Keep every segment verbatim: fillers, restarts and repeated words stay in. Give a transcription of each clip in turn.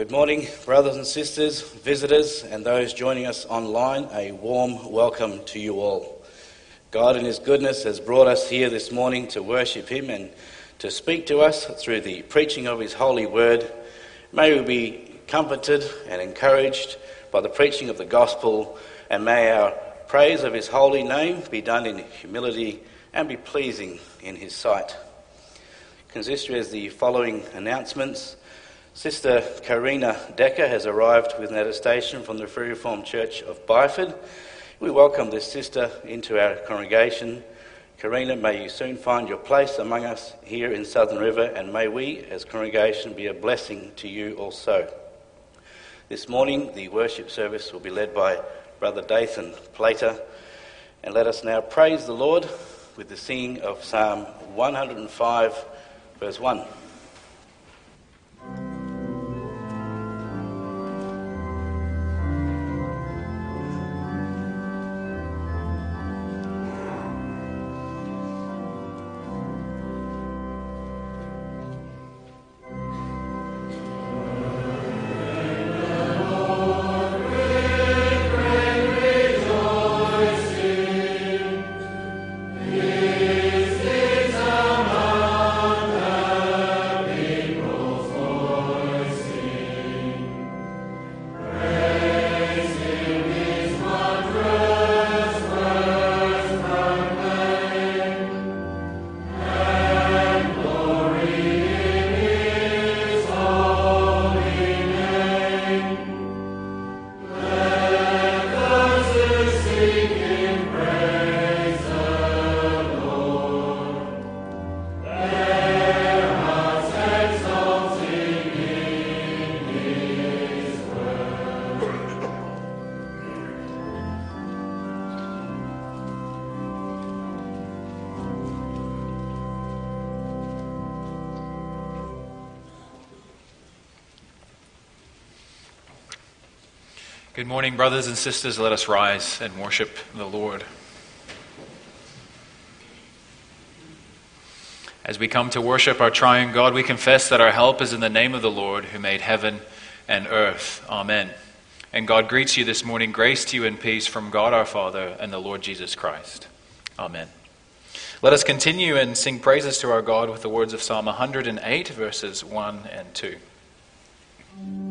Good morning, brothers and sisters, visitors, and those joining us online. A warm welcome to you all. God in His goodness has brought us here this morning to worship Him and to speak to us through the preaching of His holy word. May we be comforted and encouraged by the preaching of the gospel, and may our praise of His holy name be done in humility and be pleasing in His sight. Consider as the following announcements. Sister Karina Decker has arrived with an attestation from the Free Reformed Church of Byford. We welcome this sister into our congregation. Karina, may you soon find your place among us here in Southern River, and may we as congregation be a blessing to you also. This morning the worship service will be led by Brother Dathan Plater, and let us now praise the Lord with the singing of Psalm one oh five, verse one. Good morning, brothers and sisters. Let us rise and worship the Lord. As we come to worship our triune God, we confess that our help is in the name of the Lord who made heaven and earth. Amen. And God greets you this morning. Grace to you and peace from God our Father and the Lord Jesus Christ. Amen. Let us continue and sing praises to our God with the words of Psalm one oh eight, verses one and two. Oh.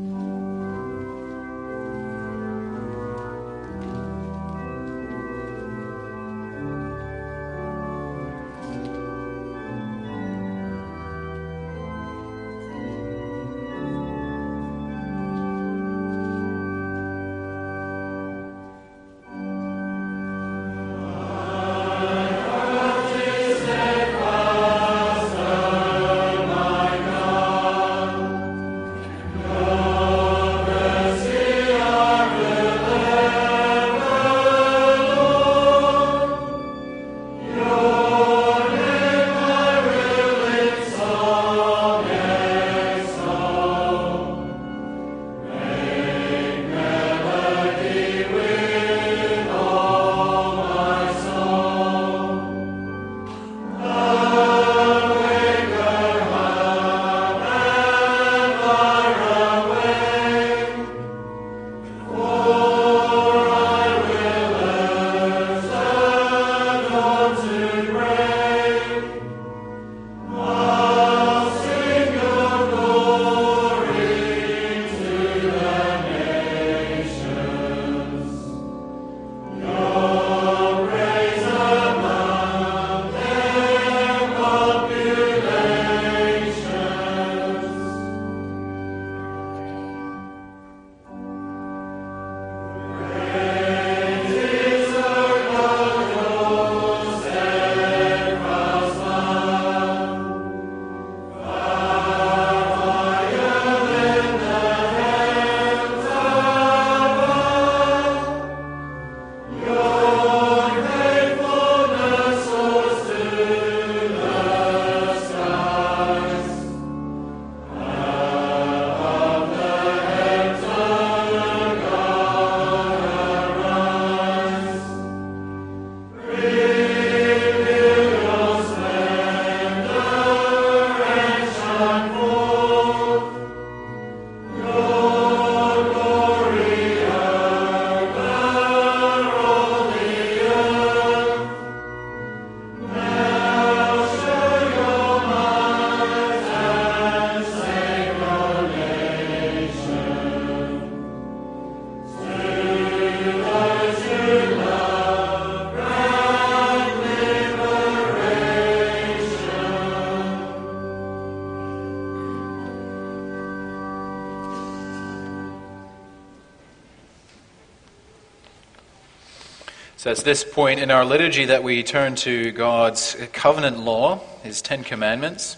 So it's this point in our liturgy that we turn to God's covenant law, his Ten Commandments.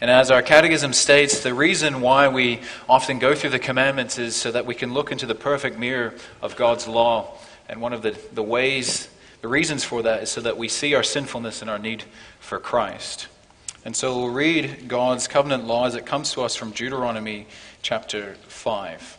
And as our catechism states, the reason why we often go through the commandments is so that we can look into the perfect mirror of God's law. And one of the, the ways, the reasons for that is so that we see our sinfulness and our need for Christ. And so we'll read God's covenant law as it comes to us from Deuteronomy chapter five.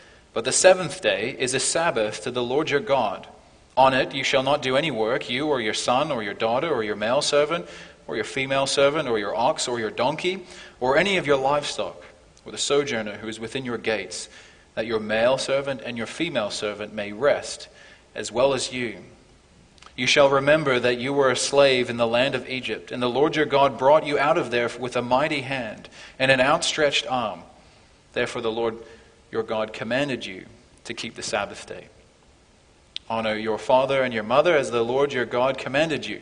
but the seventh day is a Sabbath to the Lord your God. On it you shall not do any work, you or your son or your daughter or your male servant or your female servant or your ox or your donkey or any of your livestock or the sojourner who is within your gates, that your male servant and your female servant may rest as well as you. You shall remember that you were a slave in the land of Egypt, and the Lord your God brought you out of there with a mighty hand and an outstretched arm. Therefore the Lord your God commanded you to keep the Sabbath day. Honor your father and your mother as the Lord your God commanded you,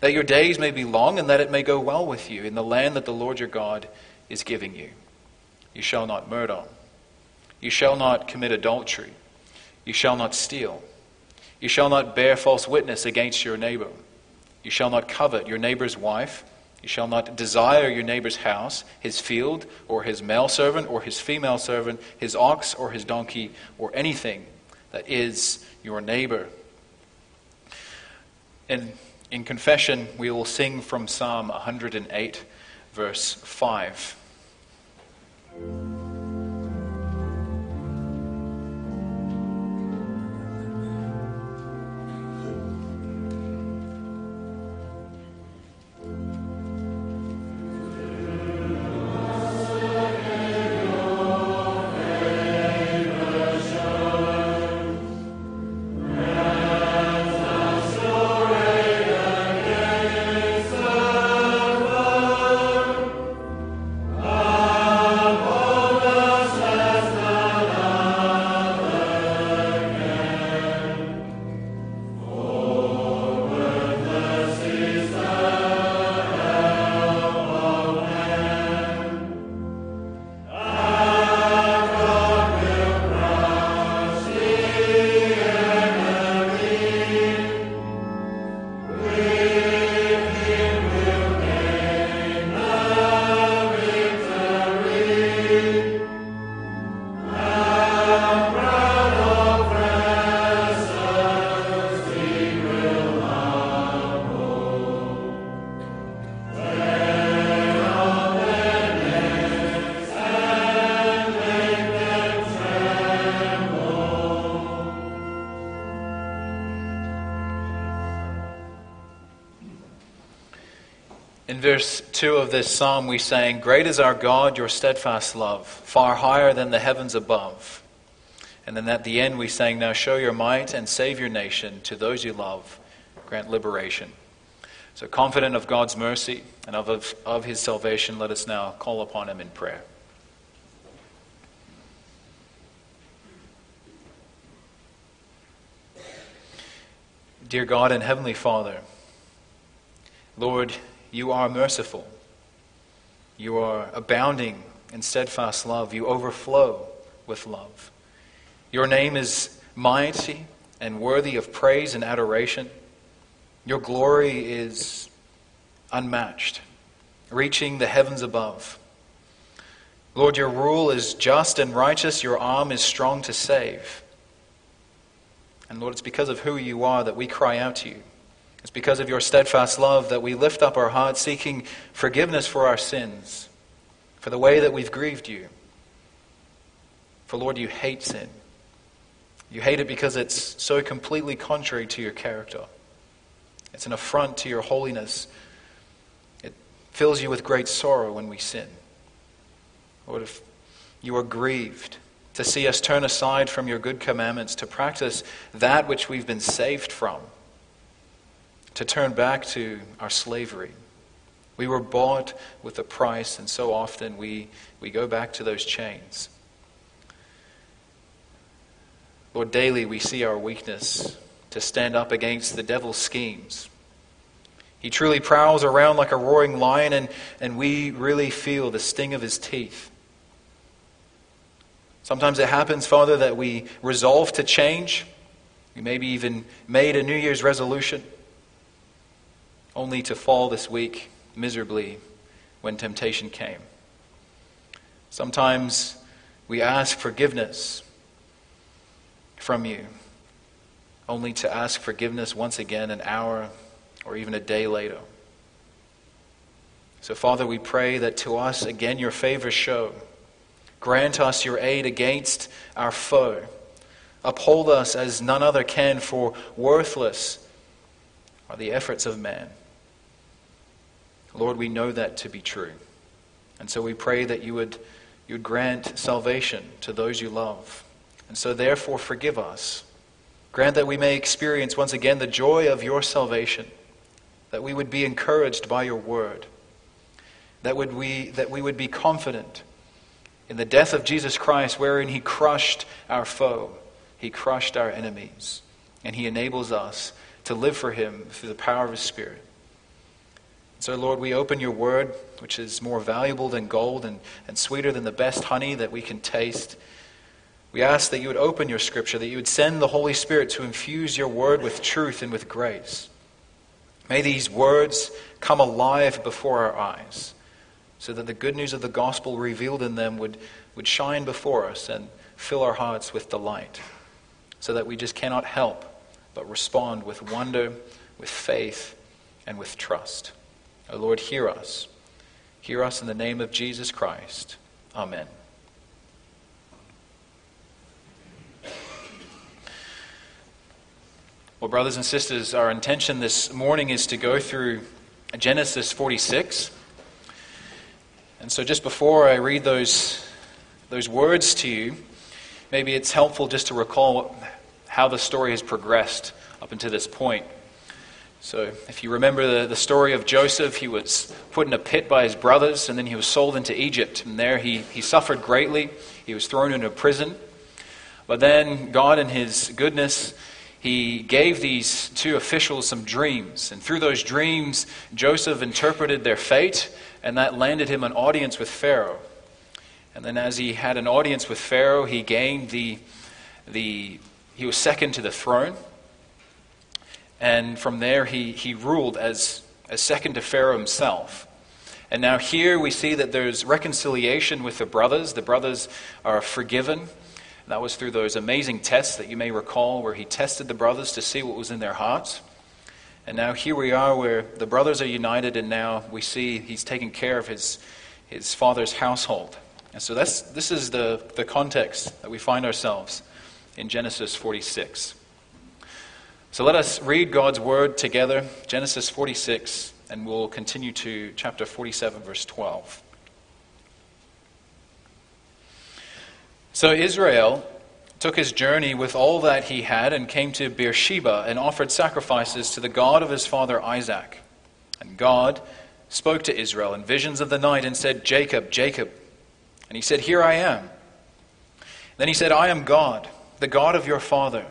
that your days may be long and that it may go well with you in the land that the Lord your God is giving you. You shall not murder. You shall not commit adultery. You shall not steal. You shall not bear false witness against your neighbor. You shall not covet your neighbor's wife. You shall not desire your neighbor's house, his field, or his male servant, or his female servant, his ox, or his donkey, or anything that is your neighbor. In, in confession, we will sing from Psalm one hundred eight, verse five. Verse two of this psalm we sang, Great is our God, your steadfast love, far higher than the heavens above. And then at the end we sang, Now show your might and save your nation. To those you love, grant liberation. So confident of God's mercy and of, of, of his salvation, let us now call upon him in prayer. Dear God and Heavenly Father, Lord, you are merciful. You are abounding in steadfast love. You overflow with love. Your name is mighty and worthy of praise and adoration. Your glory is unmatched, reaching the heavens above. Lord, your rule is just and righteous. Your arm is strong to save. And Lord, it's because of who you are that we cry out to you. It's because of your steadfast love that we lift up our hearts seeking forgiveness for our sins, for the way that we've grieved you. For Lord, you hate sin. You hate it because it's so completely contrary to your character. It's an affront to your holiness. It fills you with great sorrow when we sin. Lord, if you are grieved to see us turn aside from your good commandments, to practice that which we've been saved from, to turn back to our slavery. We were bought with a price, and so often we, we go back to those chains. Lord, daily we see our weakness to stand up against the devil's schemes. He truly prowls around like a roaring lion, and, and we really feel the sting of his teeth. Sometimes it happens, Father, that we resolve to change. We maybe even made a New Year's resolution, only to fall this week miserably when temptation came. Sometimes we ask forgiveness from you, only to ask forgiveness once again an hour or even a day later. So, Father, we pray that to us again your favor show. Grant us your aid against our foe. Uphold us as none other can, for worthless are the efforts of man. Lord, we know that to be true. And so we pray that you would, you would grant salvation to those you love. And so therefore forgive us. Grant that we may experience once again the joy of your salvation, that we would be encouraged by your word, that would we, that we would be confident in the death of Jesus Christ, wherein he crushed our foe, he crushed our enemies, and he enables us to live for him through the power of his Spirit. So, Lord, we open your word, which is more valuable than gold and, and sweeter than the best honey that we can taste. We ask that you would open your scripture, that you would send the Holy Spirit to infuse your word with truth and with grace. May these words come alive before our eyes, so that the good news of the gospel revealed in them would, would shine before us and fill our hearts with delight, so that we just cannot help but respond with wonder, with faith, and with trust. O Lord, hear us. Hear us in the name of Jesus Christ. Amen. Well, brothers and sisters, our intention this morning is to go through Genesis forty-six. And so just before I read those those words to you, maybe it's helpful just to recall how the story has progressed up until this point. So if you remember the, the story of Joseph, he was put in a pit by his brothers, and then he was sold into Egypt. And there he, he suffered greatly. He was thrown into prison. But then God in his goodness, he gave these two officials some dreams. And through those dreams, Joseph interpreted their fate, and that landed him an audience with Pharaoh. And then as he had an audience with Pharaoh, he gained the, the he was second to the throne. And from there, he, he ruled as, as second to Pharaoh himself. And now here we see that there's reconciliation with the brothers. The brothers are forgiven. That was through those amazing tests that you may recall, where he tested the brothers to see what was in their hearts. And now here we are where the brothers are united, and now we see he's taking care of his his father's household. And so that's this is the, the context that we find ourselves in Genesis forty-six. So let us read God's word together, Genesis forty-six, and we'll continue to chapter forty-seven, verse twelve. So Israel took his journey with all that he had and came to Beersheba and offered sacrifices to the God of his father Isaac. And God spoke to Israel in visions of the night and said, "Jacob, Jacob." And he said, "Here I am." Then he said, "I am God, the God of your father.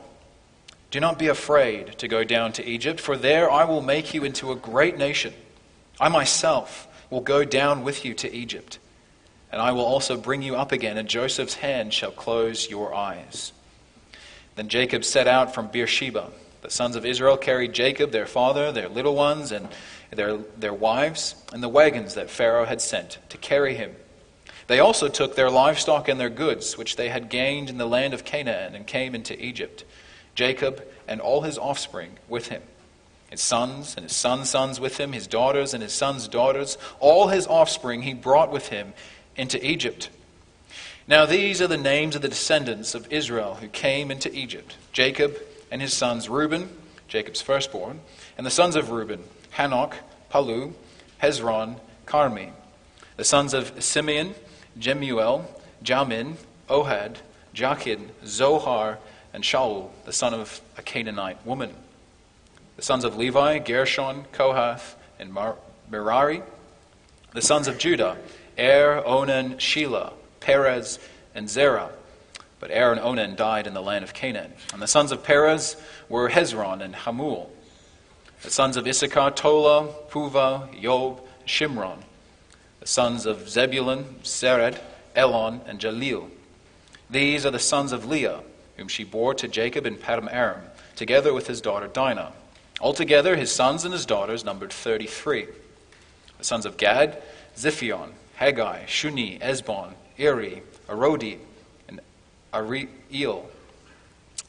Do not be afraid to go down to Egypt, for there I will make you into a great nation. I myself will go down with you to Egypt. And I will also bring you up again, and Joseph's hand shall close your eyes." Then Jacob set out from Beersheba. The sons of Israel carried Jacob, their father, their little ones, and their, their wives, and the wagons that Pharaoh had sent to carry him. They also took their livestock and their goods, which they had gained in the land of Canaan, and came into Egypt, Jacob and all his offspring with him. his sons and his sons' sons with him, his daughters and his sons' daughters, all his offspring he brought with him into Egypt. Now these are the names of the descendants of Israel who came into Egypt: Jacob and his sons Reuben, Jacob's firstborn, and the sons of Reuben, Hanok, Palu, Hezron, Carmi. The sons of Simeon, Jemuel, Jamin, Ohad, Jachin, Zohar, and Shaul, the son of a Canaanite woman. The sons of Levi, Gershon, Kohath, and Merari. The sons of Judah, Er, Onan, Shelah, Perez, and Zerah. But Er and Onan died in the land of Canaan. And the sons of Perez were Hezron and Hamul. The sons of Issachar, Tola, Puva, Yob, Shimron. The sons of Zebulun, Sered, Elon, and Jalil. These are the sons of Leah, whom she bore to Jacob in Padam Aram, together with his daughter Dinah. Altogether, his sons and his daughters numbered thirty-three. The sons of Gad, Ziphion, Haggai, Shuni, Esbon, Eri, Arodi, and Ariel.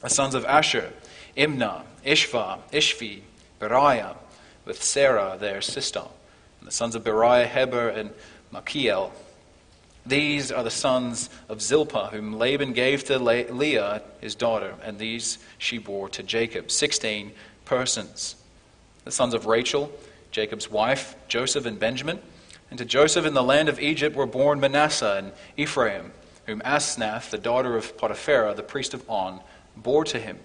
The sons of Asher, Imnah, Ishva, Ishvi, Beriah, with Sarah, their sister. And the sons of Beriah, Heber, and Machiel. These are the sons of Zilpah, whom Laban gave to Le- Leah, his daughter, and these she bore to Jacob, sixteen persons. The sons of Rachel, Jacob's wife, Joseph and Benjamin. And to Joseph in the land of Egypt were born Manasseh and Ephraim, whom Asenath, the daughter of Potiphera, the priest of On, bore to him.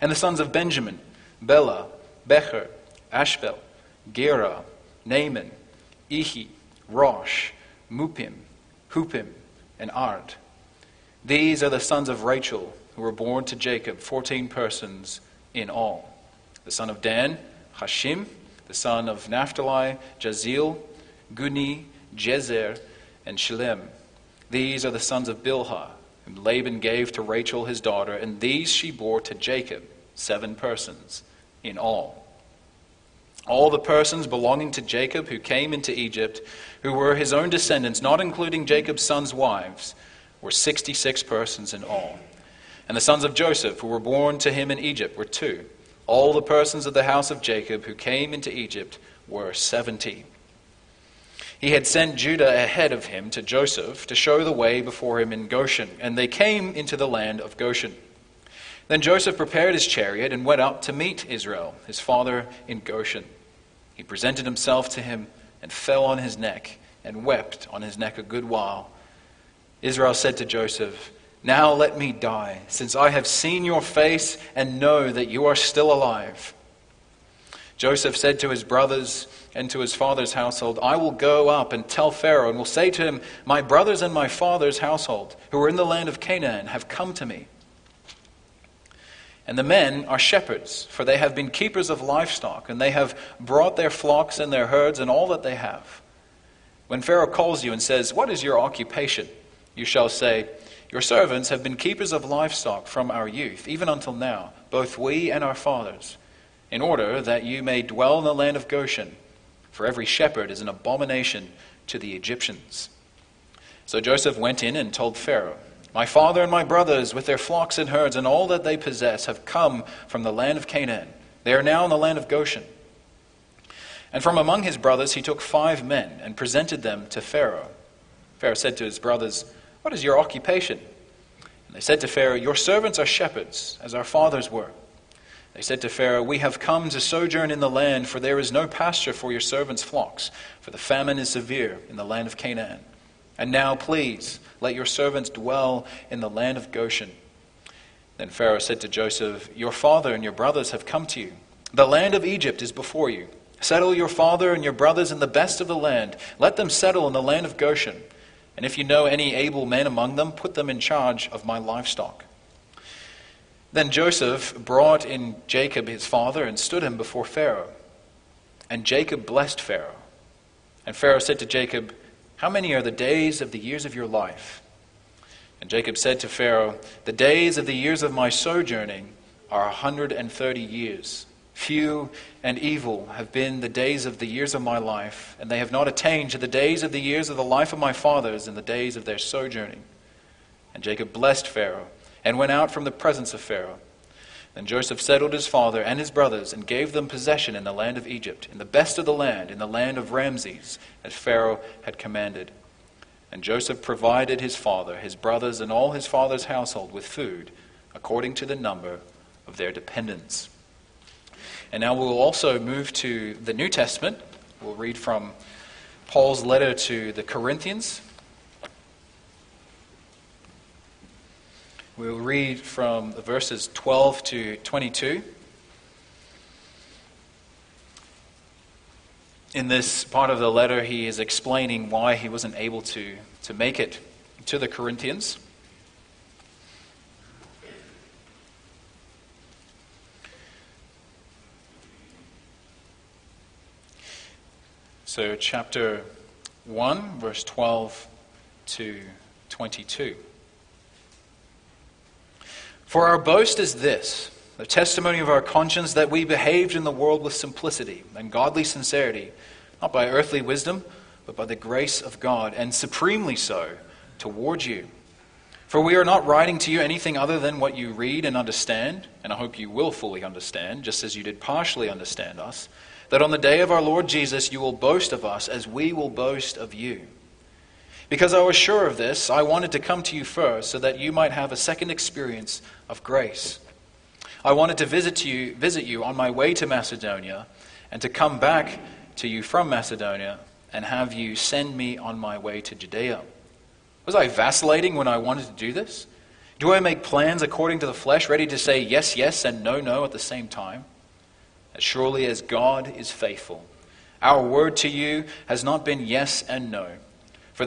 And the sons of Benjamin, Bela, Becher, Ashbel, Gera, Naaman, Ehi, Rosh, Mupim, Hupim, and Ard. These are the sons of Rachel, who were born to Jacob, fourteen persons in all. The son of Dan, Hashim, the son of Naphtali, Jazeel, Guni, Jezer, and Shilem. These are the sons of Bilhah, whom Laban gave to Rachel his daughter, and these she bore to Jacob, seven persons in all. All the persons belonging to Jacob who came into Egypt, who were his own descendants, not including Jacob's sons' wives, were sixty-six persons in all. And the sons of Joseph, who were born to him in Egypt, were two. All the persons of the house of Jacob who came into Egypt were seventy. He had sent Judah ahead of him to Joseph to show the way before him in Goshen, and they came into the land of Goshen. Then Joseph prepared his chariot and went up to meet Israel, his father, in Goshen. He presented himself to him and fell on his neck and wept on his neck a good while. Israel said to Joseph, "Now let me die, since I have seen your face and know that you are still alive." Joseph said to his brothers and to his father's household, "I will go up and tell Pharaoh and will say to him, 'My brothers and my father's household, who are in the land of Canaan, have come to me. And the men are shepherds, for they have been keepers of livestock, and they have brought their flocks and their herds and all that they have.' When Pharaoh calls you and says, 'What is your occupation?' you shall say, 'Your servants have been keepers of livestock from our youth, even until now, both we and our fathers, in order that you may dwell in the land of Goshen, for every shepherd is an abomination to the Egyptians.' So Joseph went in and told Pharaoh, 'My father and my brothers, with their flocks and herds and all that they possess, have come from the land of Canaan. They are now in the land of Goshen.' And from among his brothers he took five men and presented them to Pharaoh. Pharaoh said to his brothers, 'What is your occupation?' And they said to Pharaoh, 'Your servants are shepherds, as our fathers were.' They said to Pharaoh, 'We have come to sojourn in the land, for there is no pasture for your servants' flocks, for the famine is severe in the land of Canaan. And now, please, let your servants dwell in the land of Goshen.' Then Pharaoh said to Joseph, 'Your father and your brothers have come to you. The land of Egypt is before you. Settle your father and your brothers in the best of the land. Let them settle in the land of Goshen. And if you know any able men among them, put them in charge of my livestock.' Then Joseph brought in Jacob his father and stood him before Pharaoh. And Jacob blessed Pharaoh. And Pharaoh said to Jacob, 'How many are the days of the years of your life?' And Jacob said to Pharaoh, 'The days of the years of my sojourning are a hundred and thirty years. Few and evil have been the days of the years of my life, and they have not attained to the days of the years of the life of my fathers in the days of their sojourning.' And Jacob blessed Pharaoh and went out from the presence of Pharaoh. Then Joseph settled his father and his brothers and gave them possession in the land of Egypt, in the best of the land, in the land of Ramses, as Pharaoh had commanded. And Joseph provided his father, his brothers, and all his father's household with food, according to the number of their dependents. And now we'll also move to the New Testament. We'll read from Paul's letter to the Corinthians. We'll read from the verses twelve to twenty-two. In this part of the letter, he is explaining why he wasn't able to, to make it to the Corinthians. So chapter one, verse twelve to twenty-two. For our boast is this, the testimony of our conscience, that we behaved in the world with simplicity and godly sincerity, not by earthly wisdom, but by the grace of God, and supremely so toward you. For we are not writing to you anything other than what you read and understand, and I hope you will fully understand, just as you did partially understand us, that on the day of our Lord Jesus you will boast of us as we will boast of you. Because I was sure of this, I wanted to come to you first so that you might have a second experience of grace. I wanted to visit you, visit you on my way to Macedonia and to come back to you from Macedonia and have you send me on my way to Judea. Was I vacillating when I wanted to do this? Do I make plans according to the flesh, ready to say yes, yes, and no, no at the same time? As surely as God is faithful, our word to you has not been yes and no. For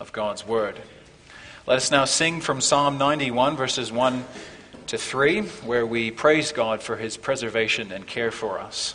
of God's word. Let us now sing from Psalm ninety-one, verses one to three, where we praise God for his preservation and care for us.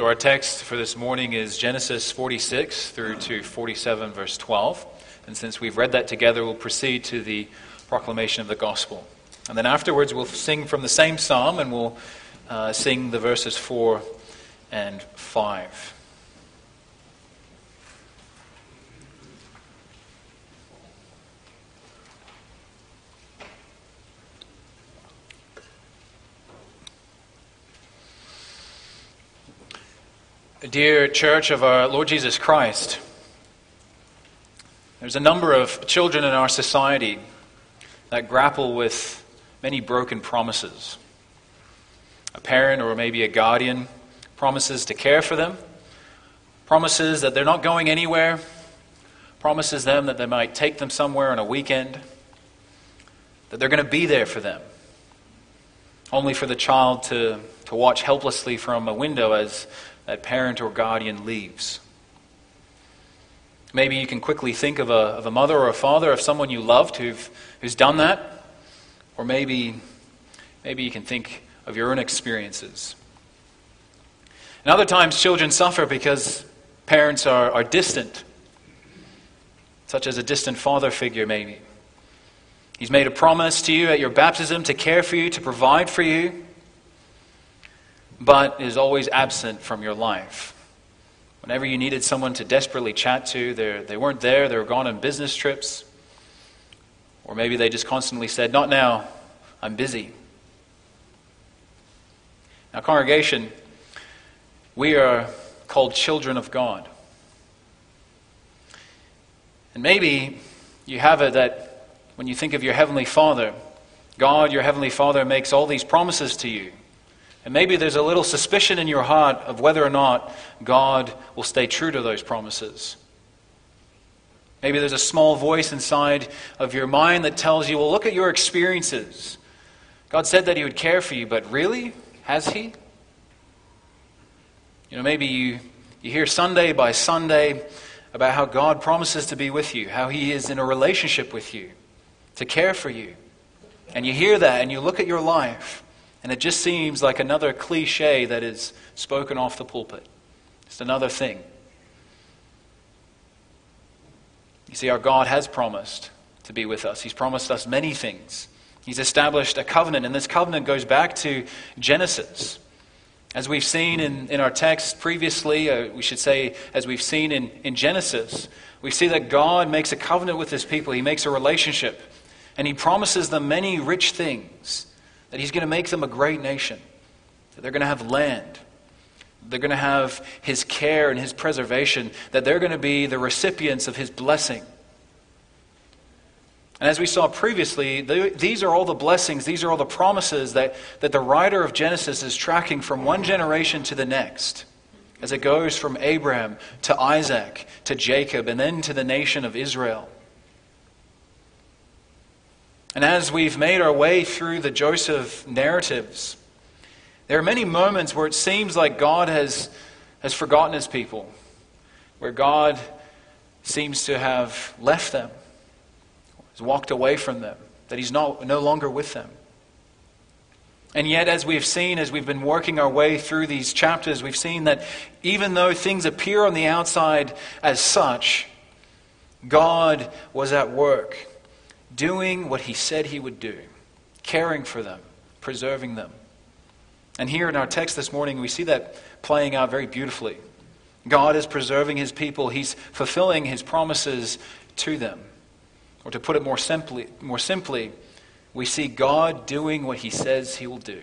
So our text for this morning is Genesis forty-six through to forty-seven, verse twelve. And since we've read that together, we'll proceed to the proclamation of the gospel. And then afterwards, we'll sing from the same psalm, and we'll uh, sing the verses four and five. Dear Church of our Lord Jesus Christ, there's a number of children in our society that grapple with many broken promises. A parent or maybe a guardian promises to care for them, promises that they're not going anywhere, promises them that they might take them somewhere on a weekend, that they're going to be there for them, only for the child to, to watch helplessly from a window as that parent or guardian leaves. Maybe you can quickly think of a, of a mother or a father, of someone you loved who've, who's done that. Or maybe, maybe you can think of your own experiences. And other times children suffer because parents are, are distant, such as a distant father figure maybe. He's made a promise to you at your baptism to care for you, to provide for you, but is always absent from your life. Whenever you needed someone to desperately chat to, they weren't there, they were gone on business trips. Or maybe they just constantly said, "Not now, I'm busy." Now, congregation, we are called children of God. And maybe you have it that when you think of your Heavenly Father, God, your Heavenly Father, makes all these promises to you. And maybe there's a little suspicion in your heart of whether or not God will stay true to those promises. Maybe there's a small voice inside of your mind that tells you, well, look at your experiences. God said that he would care for you, but really? Has he? You know, maybe you, you hear Sunday by Sunday about how God promises to be with you, how he is in a relationship with you, to care for you. And you hear that and you look at your life, and it just seems like another cliche that is spoken off the pulpit. Just another thing. You see, our God has promised to be with us. He's promised us many things. He's established a covenant, and this covenant goes back to Genesis. As we've seen in, in our text previously, uh, we should say, as we've seen in, in Genesis, we see that God makes a covenant with his people. He makes a relationship, and he promises them many rich things. That he's going to make them a great nation. That they're going to have land. They're going to have his care and his preservation. That they're going to be the recipients of his blessing. And as we saw previously, they, these are all the blessings, these are all the promises that, that the writer of Genesis is tracking from one generation to the next. As it goes from Abraham to Isaac to Jacob and then to the nation of Israel. And as we've made our way through the Joseph narratives, there are many moments where it seems like God has, has forgotten his people, where God seems to have left them, has walked away from them, that he's not, no longer with them. And yet, as we've seen, as we've been working our way through these chapters, we've seen that even though things appear on the outside as such, God was at work, doing what he said he would do, caring for them, preserving them. And here in our text this morning, we see that playing out very beautifully. God is preserving his people. He's fulfilling his promises to them. Or to put it more simply, more simply, we see God doing what he says he will do.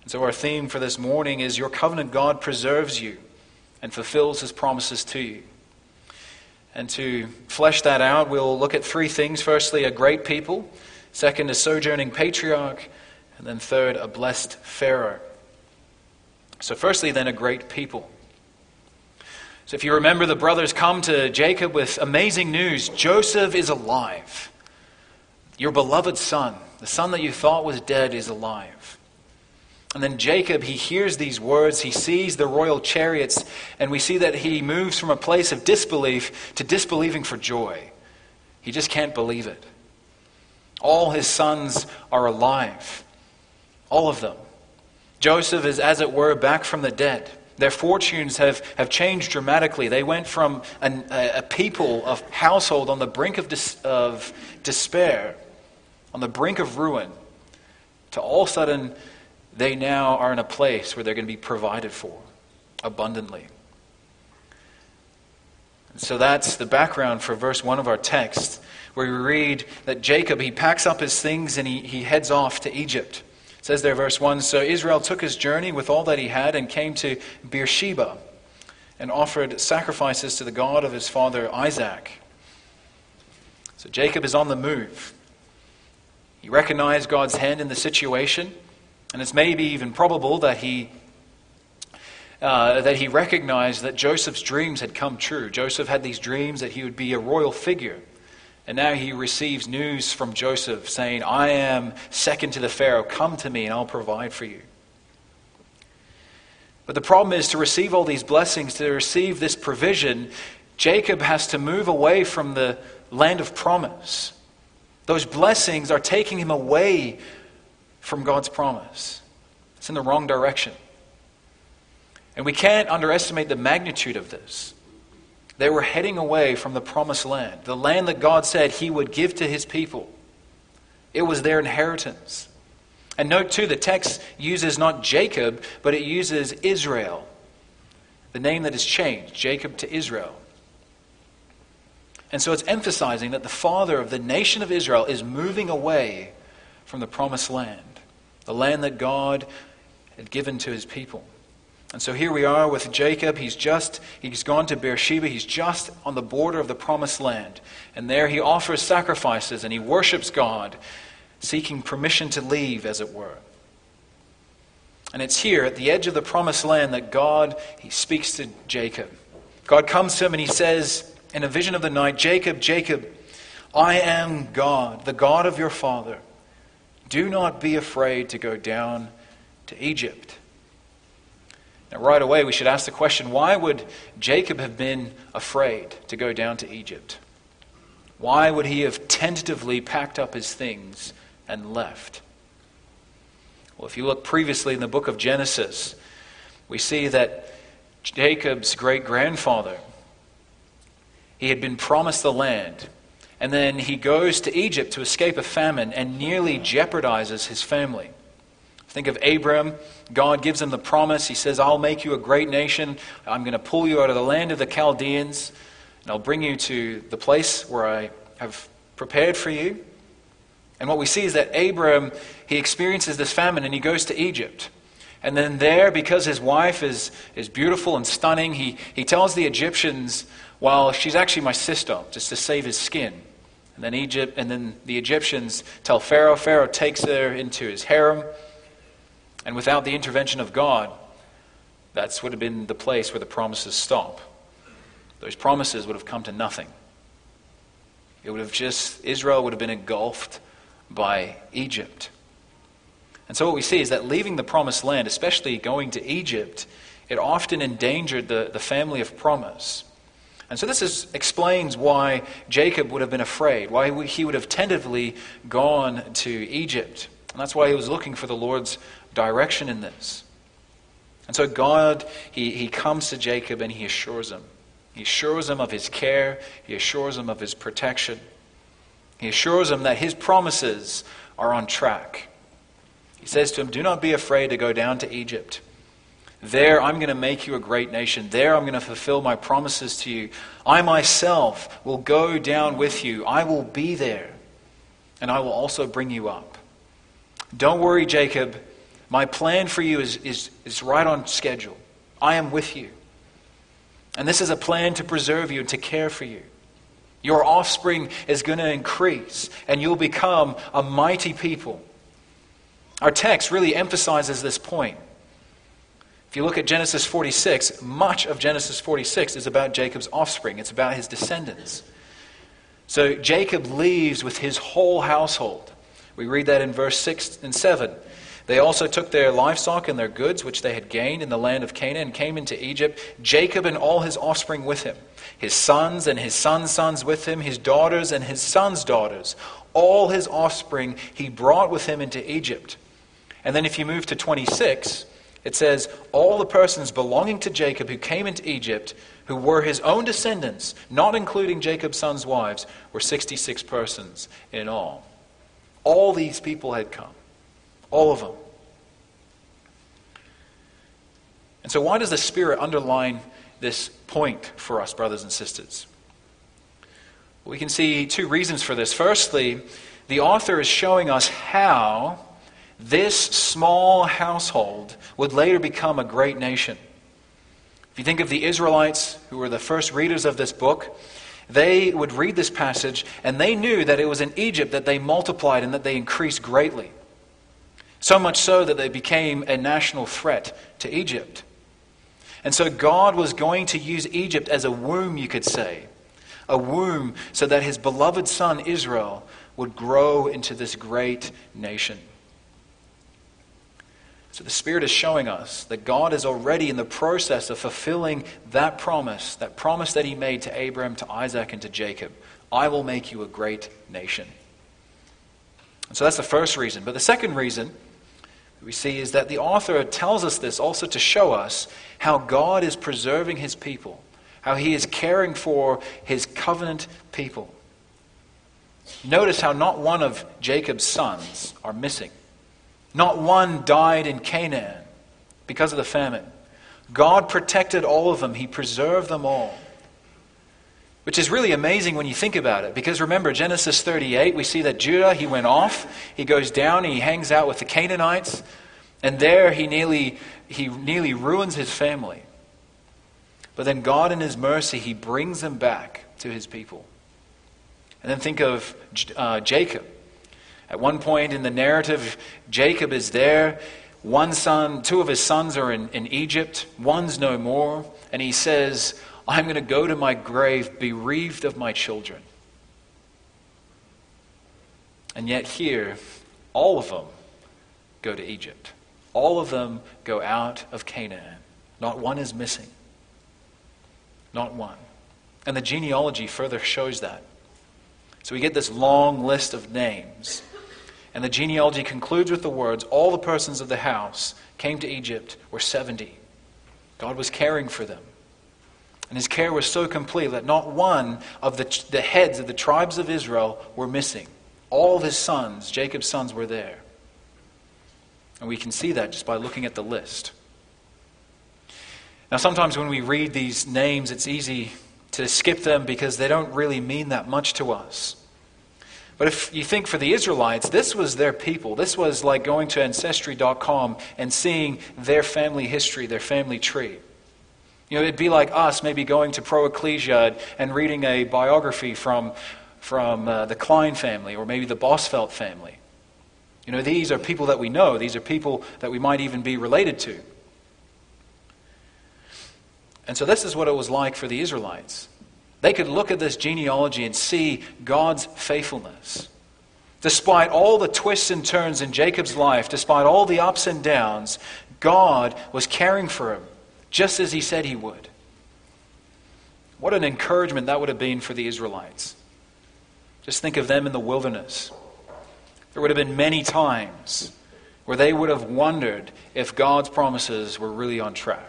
And so our theme for this morning is, your covenant God preserves you and fulfills his promises to you. And to flesh that out, we'll look at three things. Firstly, a great people. Second, a sojourning patriarch. And then third, a blessed Pharaoh. So firstly, then, a great people. So if you remember, the brothers come to Jacob with amazing news. Joseph is alive. Your beloved son, the son that you thought was dead, is alive. And then Jacob, he hears these words, he sees the royal chariots, and we see that he moves from a place of disbelief to disbelieving for joy. He just can't believe it. All his sons are alive. All of them. Joseph is, as it were, back from the dead. Their fortunes have, have changed dramatically. They went from an, a, a people, a household on the brink of, dis, of despair, on the brink of ruin, to all of a sudden they now are in a place where they're going to be provided for abundantly. And so that's the background for verse one of our text, where we read that Jacob, he packs up his things and he, he heads off to Egypt. It says there, verse one, so Israel took his journey with all that he had and came to Beersheba and offered sacrifices to the God of his father Isaac. So Jacob is on the move. He recognized God's hand in the situation, and it's maybe even probable that he uh, that he recognized that Joseph's dreams had come true. Joseph had these dreams that he would be a royal figure. And now he receives news from Joseph saying, I am second to the Pharaoh. Come to me and I'll provide for you. But the problem is, to receive all these blessings, to receive this provision, Jacob has to move away from the land of promise. Those blessings are taking him away from God's promise. It's in the wrong direction. And we can't underestimate the magnitude of this. They were heading away from the promised land, the land that God said he would give to his people. It was their inheritance. And note too, the text uses not Jacob, but it uses Israel, the name that has changed, Jacob to Israel. And so it's emphasizing that the father of the nation of Israel is moving away from the promised land, the land that God had given to his people. And so here we are with Jacob. He's just, he's gone to Beersheba. He's just on the border of the promised land. And there he offers sacrifices and he worships God, seeking permission to leave, as it were. And it's here at the edge of the promised land that God, he speaks to Jacob. God comes to him and he says in a vision of the night, Jacob, Jacob, I am God, the God of your father. Do not be afraid to go down to Egypt. Now, right away, we should ask the question, why would Jacob have been afraid to go down to Egypt? Why would he have tentatively packed up his things and left? Well, if you look previously in the book of Genesis, we see that Jacob's great-grandfather, he had been promised the land, and then he goes to Egypt to escape a famine and nearly jeopardizes his family. Think of Abram. God gives him the promise. He says, I'll make you a great nation. I'm going to pull you out of the land of the Chaldeans, and I'll bring you to the place where I have prepared for you. And what we see is that Abram, he experiences this famine, and he goes to Egypt. And then there, because his wife is, is beautiful and stunning, he, he tells the Egyptians, well, she's actually my sister, just to save his skin. And then Egypt, and then the Egyptians tell Pharaoh. Pharaoh takes her into his harem. And without the intervention of God, that would have been the place where the promises stop. Those promises would have come to nothing. It would have just, Israel would have been engulfed by Egypt. And so what we see is that leaving the promised land, especially going to Egypt, it often endangered the, the family of promise. And so this is, explains why Jacob would have been afraid, why he would have tentatively gone to Egypt. And that's why he was looking for the Lord's direction in this. And so God, he, he comes to Jacob and he assures him. He assures him of his care. He assures him of his protection. He assures him that his promises are on track. He says to him, do not be afraid to go down to Egypt. There I'm going to make you a great nation. There I'm going to fulfill my promises to you. I myself will go down with you. I will be there. And I will also bring you up. Don't worry, Jacob. My plan for you is, is, is right on schedule. I am with you. And this is a plan to preserve you and to care for you. Your offspring is going to increase, and you'll become a mighty people. Our text really emphasizes this point. If you look at Genesis forty-six, much of Genesis forty-six is about Jacob's offspring. It's about his descendants. So Jacob leaves with his whole household. We read that in verse six and seven. They also took their livestock and their goods, which they had gained in the land of Canaan, and came into Egypt, Jacob and all his offspring with him, his sons and his sons' sons with him, his daughters and his sons' daughters. All his offspring he brought with him into Egypt. And then if you move to twenty-six, It says, all the persons belonging to Jacob who came into Egypt, who were his own descendants, not including Jacob's sons' wives, were sixty-six persons in all. All these people had come. All of them. And so why does the Spirit underline this point for us, brothers and sisters? We can see two reasons for this. Firstly, the author is showing us how this small household would later become a great nation. If you think of the Israelites, who were the first readers of this book, they would read this passage, and they knew that it was in Egypt that they multiplied and that they increased greatly. So much so that they became a national threat to Egypt. And so God was going to use Egypt as a womb, you could say. A womb so that his beloved son Israel would grow into this great nation. So the Spirit is showing us that God is already in the process of fulfilling that promise, that promise that he made to Abraham, to Isaac, and to Jacob. I will make you a great nation. And so that's the first reason. But the second reason that we see is that the author tells us this also to show us how God is preserving his people, how he is caring for his covenant people. Notice how not one of Jacob's sons are missing. Not one died in Canaan because of the famine. God protected all of them. He preserved them all. Which is really amazing when you think about it. Because remember, Genesis thirty-eight, we see that Judah, he went off. He goes down and he hangs out with the Canaanites. And there he nearly, he nearly ruins his family. But then God in his mercy, he brings them back to his people. And then think of uh, Jacob. At one point in the narrative, Jacob is there. One son, two of his sons are in, in Egypt. One's no more. And he says, I'm going to go to my grave bereaved of my children. And yet here, all of them go to Egypt. All of them go out of Canaan. Not one is missing. Not one. And the genealogy further shows that. So we get this long list of names. And the genealogy concludes with the words, all the persons of the house came to Egypt were seventy. God was caring for them. And his care was so complete that not one of the, the heads of the tribes of Israel were missing. All of his sons, Jacob's sons, were there. And we can see that just by looking at the list. Now sometimes when we read these names, it's easy to skip them because they don't really mean that much to us. But if you think for the Israelites, this was their people. This was like going to Ancestry dot com and seeing their family history, their family tree. You know, it'd be like us maybe going to Pro Ecclesia and reading a biography from, from uh, the Klein family or maybe the Bosvelt family. You know, these are people that we know. These are people that we might even be related to. And so this is what it was like for the Israelites. They could look at this genealogy and see God's faithfulness. Despite all the twists and turns in Jacob's life, despite all the ups and downs, God was caring for him, just as he said he would. What an encouragement that would have been for the Israelites. Just think of them in the wilderness. There would have been many times where they would have wondered if God's promises were really on track.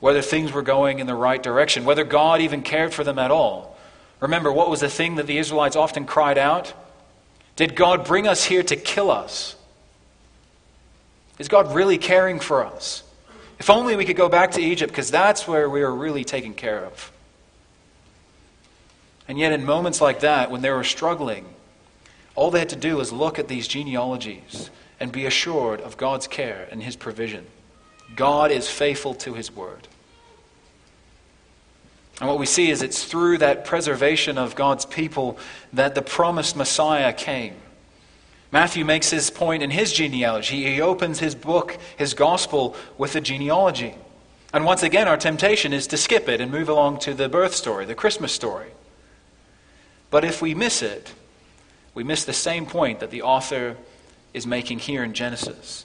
Whether things were going in the right direction, whether God even cared for them at all. Remember, what was the thing that the Israelites often cried out? Did God bring us here to kill us? Is God really caring for us? If only we could go back to Egypt, because that's where we were really taken care of. And yet in moments like that, when they were struggling, all they had to do was look at these genealogies and be assured of God's care and his provision. God is faithful to his word. And what we see is it's through that preservation of God's people that the promised Messiah came. Matthew makes his point in his genealogy. He opens his book, his gospel, with a genealogy. And once again, our temptation is to skip it and move along to the birth story, the Christmas story. But if we miss it, we miss the same point that the author is making here in Genesis.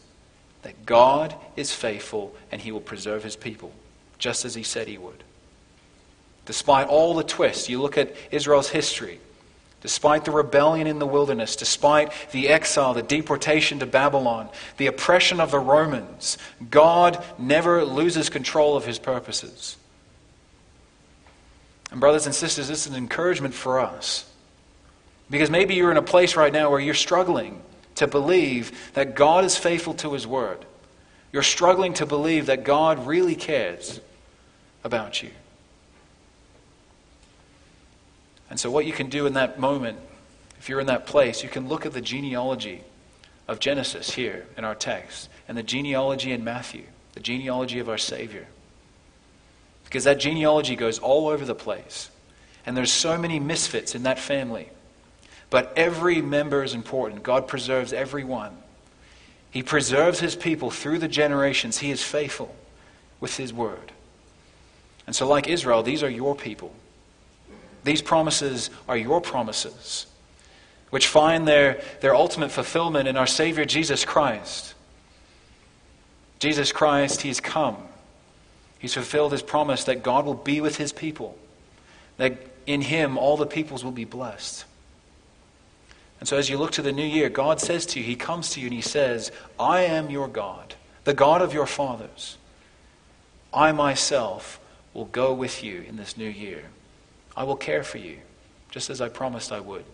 That God is faithful and he will preserve his people, just as he said he would. Despite all the twists, you look at Israel's history. Despite the rebellion in the wilderness, despite the exile, the deportation to Babylon, the oppression of the Romans, God never loses control of his purposes. And brothers and sisters, this is an encouragement for us. Because maybe you're in a place right now where you're struggling to believe that God is faithful to his word. You're struggling to believe that God really cares about you. And so what you can do in that moment, if you're in that place, you can look at the genealogy of Genesis here in our text, and the genealogy in Matthew, the genealogy of our Savior. Because that genealogy goes all over the place. And there's so many misfits in that family. But every member is important. God preserves everyone. He preserves his people through the generations. He is faithful with his word. And so like Israel, these are your people. These promises are your promises, which find their, their ultimate fulfillment in our Savior, Jesus Christ. Jesus Christ, he's come. He's fulfilled his promise that God will be with his people, that in him all the peoples will be blessed. And so as you look to the new year, God says to you, he comes to you and he says, I am your God, the God of your fathers. I myself will go with you in this new year. I will care for you, just as I promised I would.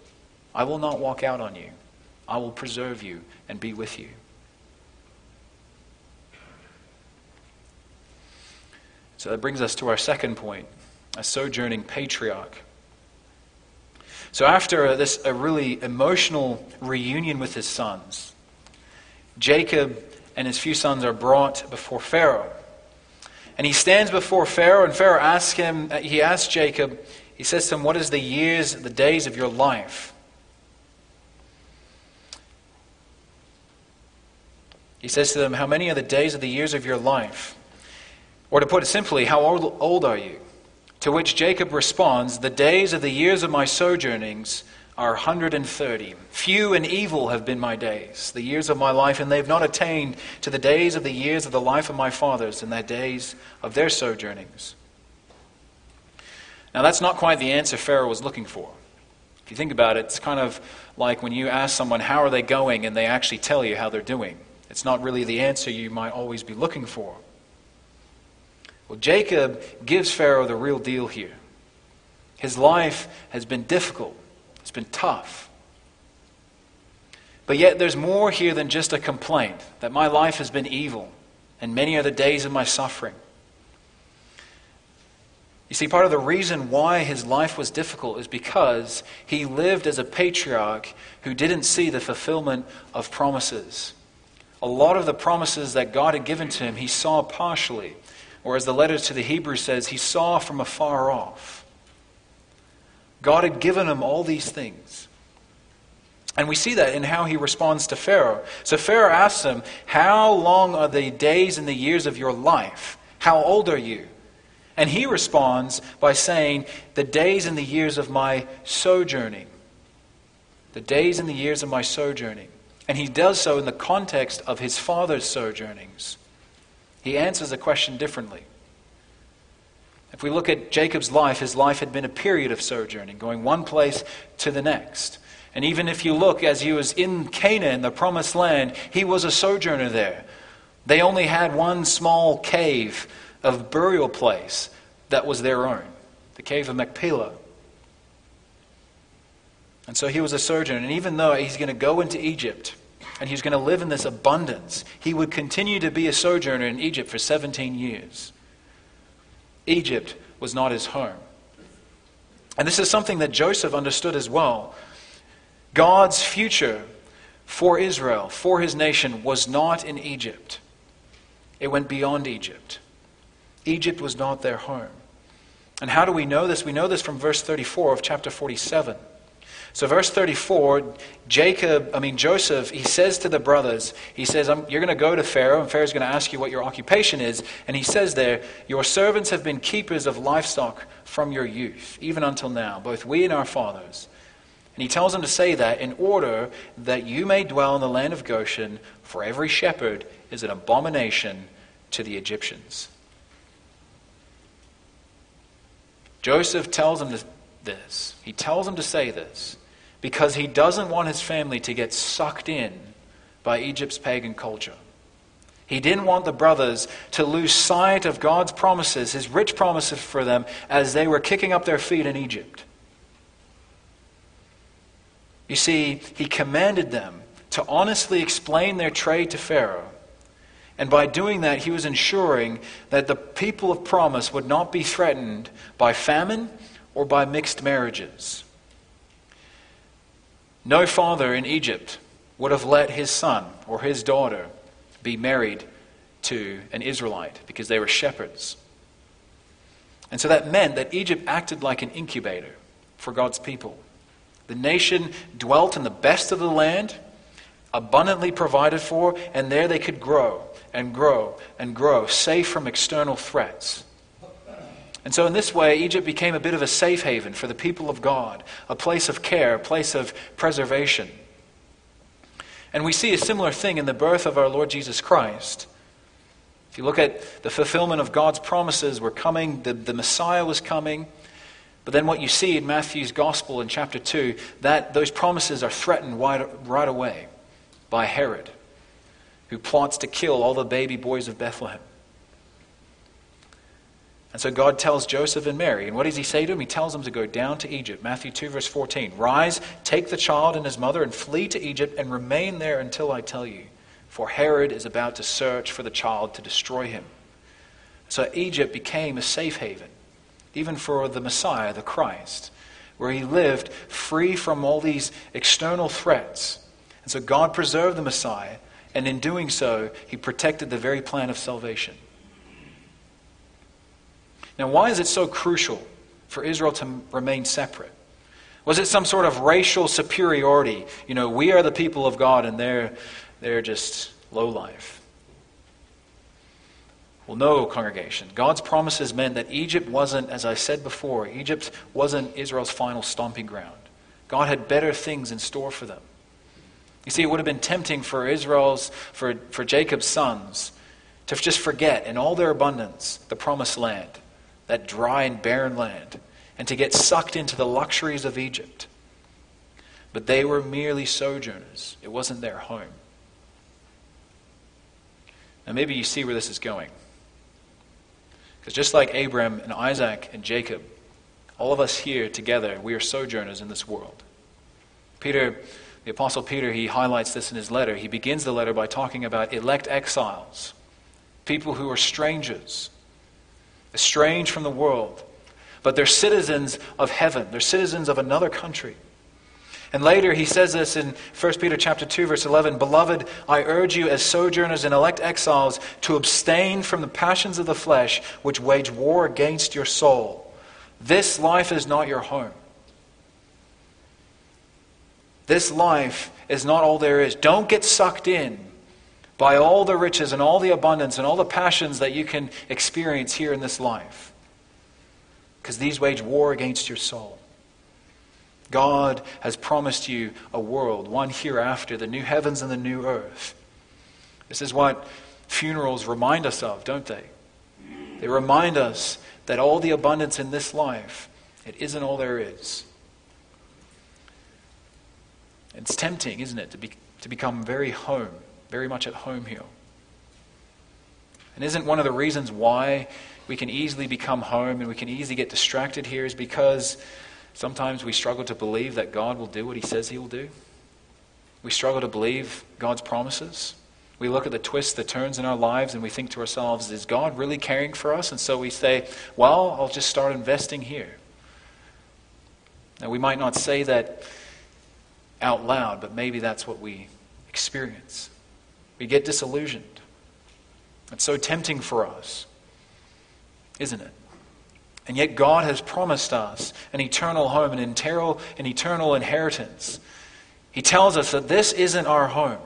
I will not walk out on you. I will preserve you and be with you. So that brings us to our second point, a sojourning patriarch. So after this a really emotional reunion with his sons, Jacob and his few sons are brought before Pharaoh. And he stands before Pharaoh, and Pharaoh asks him, he asks Jacob, he says to him, what is the years, the days of your life? He says to them, how many are the days of the years of your life? Or to put it simply, how old, old are you? To which Jacob responds, the days of the years of my sojournings are one hundred thirty. Few and evil have been my days, the years of my life, and they have not attained to the days of the years of the life of my fathers and their days of their sojournings. Now that's not quite the answer Pharaoh was looking for. If you think about it, it's kind of like when you ask someone how are they going and they actually tell you how they're doing. It's not really the answer you might always be looking for. Well, Jacob gives Pharaoh the real deal here. His life has been difficult. It's been tough. But yet there's more here than just a complaint that my life has been evil and many are the days of my suffering. You see, part of the reason why his life was difficult is because he lived as a patriarch who didn't see the fulfillment of promises. A lot of the promises that God had given to him, he saw partially. Or as the letter to the Hebrews says, he saw from afar off. God had given him all these things. And we see that in how he responds to Pharaoh. So Pharaoh asks him, how long are the days and the years of your life? How old are you? And he responds by saying, the days and the years of my sojourning. The days and the years of my sojourning. And he does so in the context of his father's sojournings. He answers the question differently. If we look at Jacob's life, his life had been a period of sojourning, going one place to the next. And even if you look, as he was in Canaan, the promised land, he was a sojourner there. They only had one small cave of burial place that was their own, the cave of Machpelah. And so he was a sojourner. And even though he's going to go into Egypt and he's going to live in this abundance, he would continue to be a sojourner in Egypt for seventeen years. Egypt was not his home. And this is something that Joseph understood as well. God's future for Israel, for his nation, was not in Egypt. It went beyond Egypt. Egypt was not their home. And how do we know this? We know this from verse thirty-four of chapter forty-seven. So verse thirty-four, Jacob, I mean Joseph, he says to the brothers, he says, I'm, you're going to go to Pharaoh, and Pharaoh's going to ask you what your occupation is. And he says there, your servants have been keepers of livestock from your youth, even until now, both we and our fathers. And he tells them to say that in order that you may dwell in the land of Goshen, for every shepherd is an abomination to the Egyptians. Joseph tells them this. He tells them to say this. because he doesn't want his family to get sucked in by Egypt's pagan culture. He didn't want the brothers to lose sight of God's promises, his rich promises for them, as they were kicking up their feet in Egypt. You see, he commanded them to honestly explain their trade to Pharaoh. And by doing that, he was ensuring that the people of promise would not be threatened by famine or by mixed marriages. No father in Egypt would have let his son or his daughter be married to an Israelite because they were shepherds. And so that meant that Egypt acted like an incubator for God's people. The nation dwelt in the best of the land, abundantly provided for, and there they could grow and grow and grow, safe from external threats. And so in this way, Egypt became a bit of a safe haven for the people of God, a place of care, a place of preservation. And we see a similar thing in the birth of our Lord Jesus Christ. If you look at the fulfillment of God's promises were coming, the, the Messiah was coming. But then what you see in Matthew's Gospel in chapter two, that those promises are threatened right, right away by Herod, who plots to kill all the baby boys of Bethlehem. And so God tells Joseph and Mary, and what does he say to them? He tells them to go down to Egypt. Matthew two, verse fourteen. Rise, take the child and his mother and flee to Egypt and remain there until I tell you. For Herod is about to search for the child to destroy him. So Egypt became a safe haven, even for the Messiah, the Christ, where he lived free from all these external threats. And so God preserved the Messiah, and in doing so, he protected the very plan of salvation. Now, why is it so crucial for Israel to remain separate? Was it some sort of racial superiority? You know, we are the people of God and they're, they're just lowlife. Well, no, congregation. God's promises meant that Egypt wasn't, as I said before, Egypt wasn't Israel's final stomping ground. God had better things in store for them. You see, it would have been tempting for Israel's, for, for Jacob's sons to just forget in all their abundance the promised land, that dry and barren land, and to get sucked into the luxuries of Egypt. But they were merely sojourners. It wasn't their home. Now maybe you see where this is going. Because just like Abraham and Isaac and Jacob, all of us here together, we are sojourners in this world. Peter, the Apostle Peter, he highlights this in his letter. He begins the letter by talking about elect exiles, people who are strangers, estranged from the world, but they're citizens of heaven. They're citizens of another country. And later he says this in First Peter chapter two, verse eleven, Beloved, I urge you as sojourners and elect exiles to abstain from the passions of the flesh which wage war against your soul. This life is not your home. This life is not all there is. Don't get sucked in by all the riches and all the abundance and all the passions that you can experience here in this life. Because these wage war against your soul. God has promised you a world, one hereafter, the new heavens and the new earth. This is what funerals remind us of, don't they? They remind us that all the abundance in this life, it isn't all there is. It's tempting, isn't it, to be, to become very home. Very much at home here. And isn't one of the reasons why we can easily become home and we can easily get distracted here is because sometimes we struggle to believe that God will do what he says he will do. We struggle to believe God's promises. We look at the twists, the turns in our lives, and we think to ourselves, is God really caring for us? And so we say, well, I'll just start investing here. Now, we might not say that out loud, but maybe that's what we experience. We get disillusioned. It's so tempting for us, isn't it? And yet God has promised us an eternal home, an eternal, an eternal inheritance. He tells us that this isn't our home.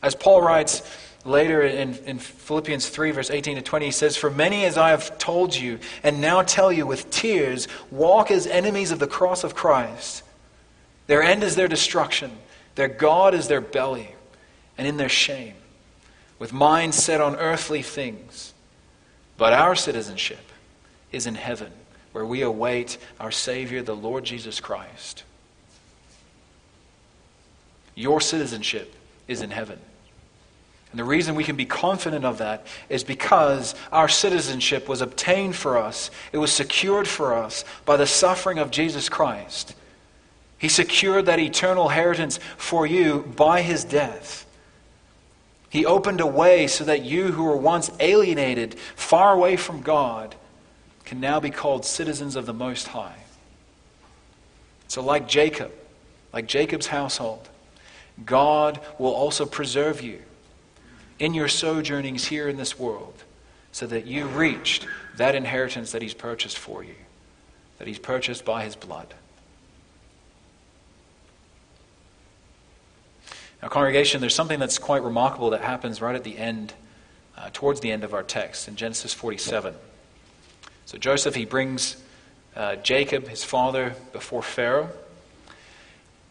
As Paul writes later in, in Philippians three, verse eighteen to twenty, he says, For many as I have told you, and now tell you with tears, walk as enemies of the cross of Christ. Their end is their destruction. Their God is their belly. And in their shame, with minds set on earthly things. But our citizenship is in heaven, where we await our Savior, the Lord Jesus Christ. Your citizenship is in heaven. And the reason we can be confident of that is because our citizenship was obtained for us. It was secured for us by the suffering of Jesus Christ. He secured that eternal inheritance for you by his death. He opened a way so that you who were once alienated, far away from God, can now be called citizens of the Most High. So like Jacob, like Jacob's household, God will also preserve you in your sojournings here in this world, so that you reached that inheritance that he's purchased for you, that he's purchased by his blood. Now, congregation, there's something that's quite remarkable that happens right at the end, uh, towards the end of our text in Genesis forty-seven. So Joseph, he brings uh, Jacob, his father, before Pharaoh.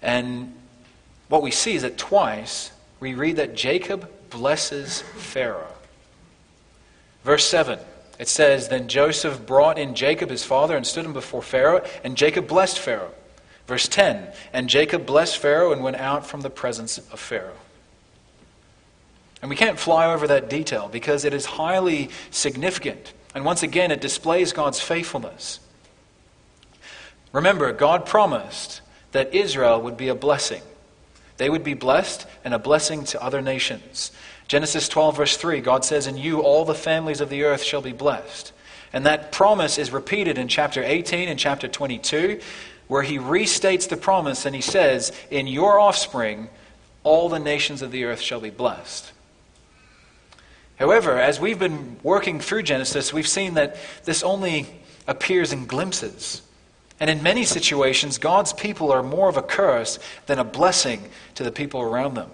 And what we see is that twice we read that Jacob blesses Pharaoh. Verse seven, it says, "Then Joseph brought in Jacob his father and stood him before Pharaoh, and Jacob blessed Pharaoh." Verse ten, "And Jacob blessed Pharaoh and went out from the presence of Pharaoh." And we can't fly over that detail because it is highly significant. And once again, it displays God's faithfulness. Remember, God promised that Israel would be a blessing. They would be blessed and a blessing to other nations. Genesis twelve, verse three, God says, "In you all the families of the earth shall be blessed." And that promise is repeated in chapter eighteen and chapter twenty-two, where he restates the promise and he says, "In your offspring, all the nations of the earth shall be blessed." However, as we've been working through Genesis, we've seen that this only appears in glimpses. And in many situations, God's people are more of a curse than a blessing to the people around them.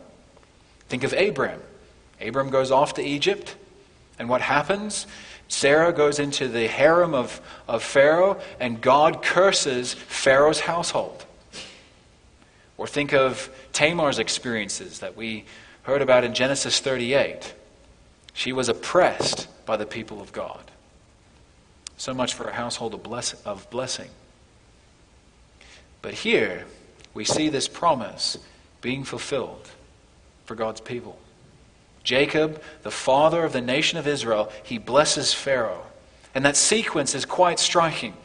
Think of Abram. Abram goes off to Egypt, and what happens? Sarah goes into the harem of, of Pharaoh, and God curses Pharaoh's household. Or think of Tamar's experiences that we heard about in Genesis thirty-eight. She was oppressed by the people of God. So much for a household of, bless, of blessing. But here, we see this promise being fulfilled for God's people. Jacob, the father of the nation of Israel, he blesses Pharaoh. And that sequence is quite striking.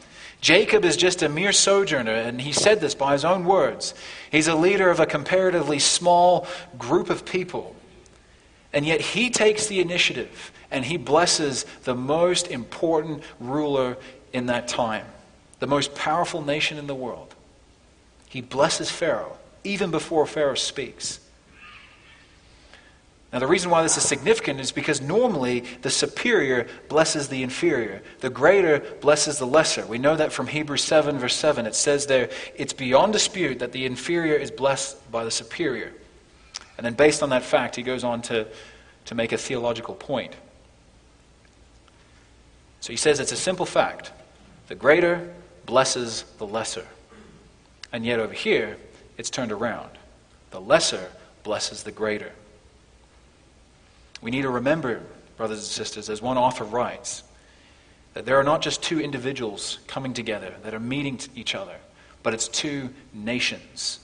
Jacob is just a mere sojourner, and he said this by his own words. He's a leader of a comparatively small group of people. And yet he takes the initiative, and he blesses the most important ruler in that time, the most powerful nation in the world. He blesses Pharaoh, even before Pharaoh speaks. Now, the reason why this is significant is because normally the superior blesses the inferior. The greater blesses the lesser. We know that from Hebrews seven, verse seven. It says there, "It's beyond dispute that the inferior is blessed by the superior." And then based on that fact, he goes on to, to make a theological point. So he says it's a simple fact. The greater blesses the lesser. And yet over here, it's turned around. The lesser blesses the greater. We need to remember, brothers and sisters, as one author writes, that there are not just two individuals coming together that are meeting each other, but it's two nations.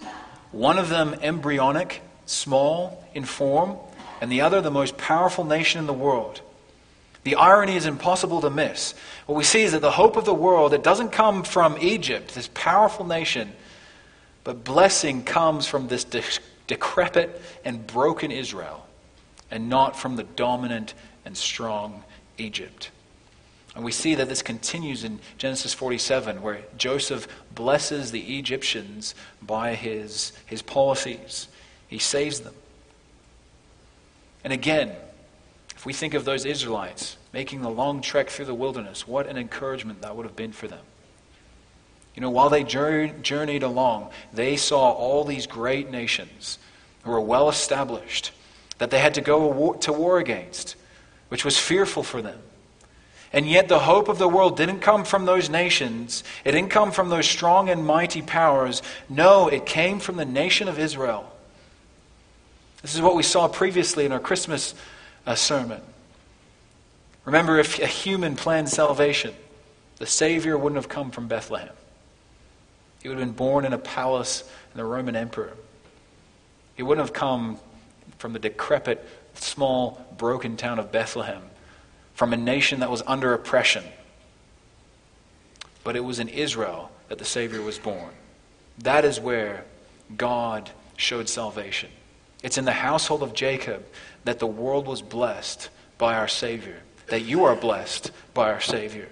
One of them embryonic, small in form, and the other the most powerful nation in the world. The irony is impossible to miss. What we see is that the hope of the world, it doesn't come from Egypt, this powerful nation, but blessing comes from this de- decrepit and broken Israel, and not from the dominant and strong Egypt. And we see that this continues in Genesis forty-seven, where Joseph blesses the Egyptians by his, his policies. He saves them. And again, if we think of those Israelites making the long trek through the wilderness, what an encouragement that would have been for them. You know, while they journeyed along, they saw all these great nations who were well established, that they had to go to war against, which was fearful for them. And yet the hope of the world didn't come from those nations. It didn't come from those strong and mighty powers. No, it came from the nation of Israel. This is what we saw previously in our Christmas uh, sermon. Remember, if a human planned salvation, the Savior wouldn't have come from Bethlehem. He would have been born in a palace in the Roman emperor. It wouldn't have come from the decrepit, small, broken town of Bethlehem, from a nation that was under oppression. But it was in Israel that the Savior was born. That is where God showed salvation. It's in the household of Jacob that the world was blessed by our Savior, that you are blessed by our Savior.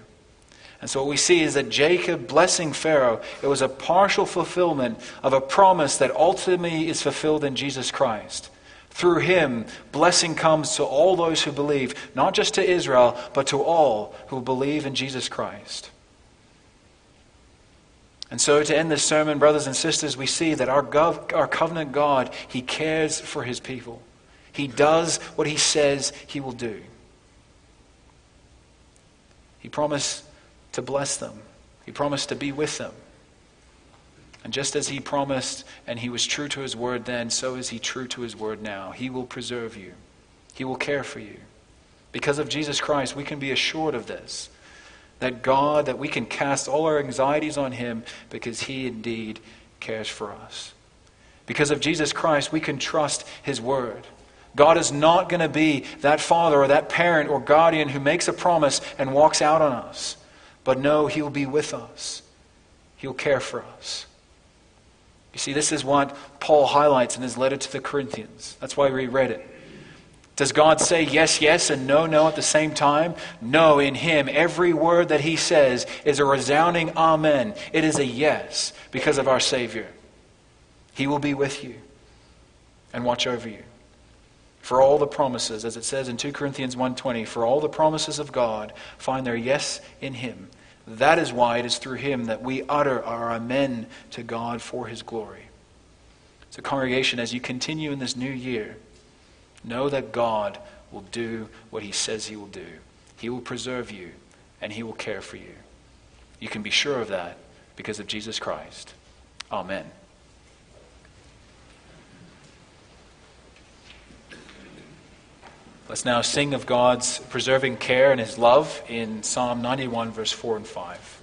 And so what we see is that Jacob blessing Pharaoh, it was a partial fulfillment of a promise that ultimately is fulfilled in Jesus Christ. Through him, blessing comes to all those who believe, not just to Israel, but to all who believe in Jesus Christ. And so to end this sermon, brothers and sisters, we see that our, gov- our covenant God, he cares for his people. He does what he says he will do. He promised to bless them. He promised to be with them. And just as he promised and he was true to his word then, so is he true to his word now. He will preserve you. He will care for you. Because of Jesus Christ, we can be assured of this. That God, that we can cast all our anxieties on him because he indeed cares for us. Because of Jesus Christ, we can trust his word. God is not going to be that father or that parent or guardian who makes a promise and walks out on us. But no, he'll be with us. He'll care for us. You see, this is what Paul highlights in his letter to the Corinthians. That's why we read it. Does God say yes, yes, and no, no at the same time? No, in him, every word that he says is a resounding amen. It is a yes because of our Savior. He will be with you and watch over you. For all the promises, as it says in Second Corinthians one twenty, for all the promises of God find their yes in him. That is why it is through him that we utter our amen to God for his glory. So congregation, as you continue in this new year, know that God will do what he says he will do. He will preserve you and he will care for you. You can be sure of that because of Jesus Christ. Amen. Let's now sing of God's preserving care and his love in Psalm ninety-one, verse four and five.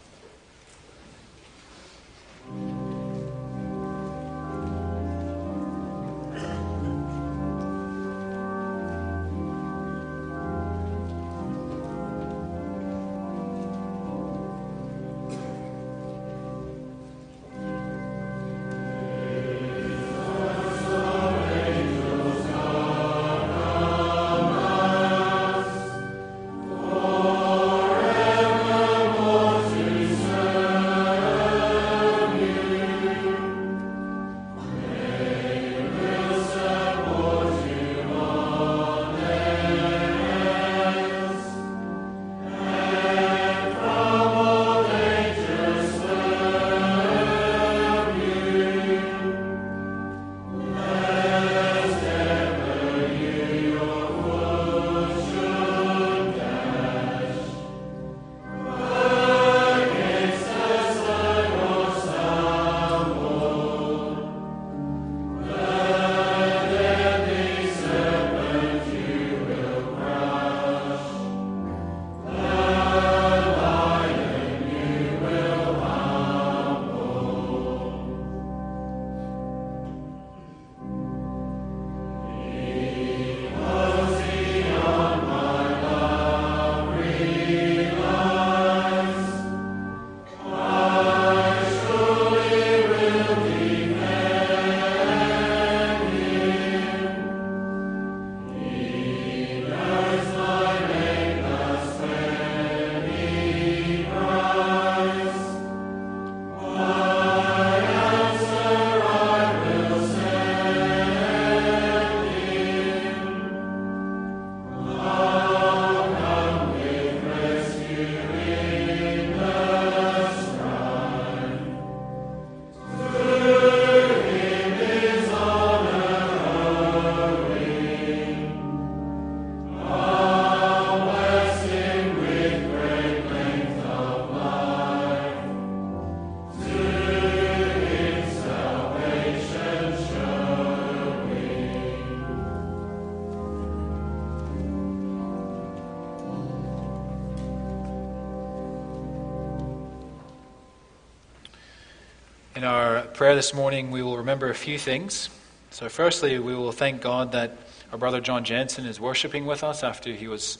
In our prayer this morning, we will remember a few things. So firstly, we will thank God that our brother John Jansen is worshiping with us after he was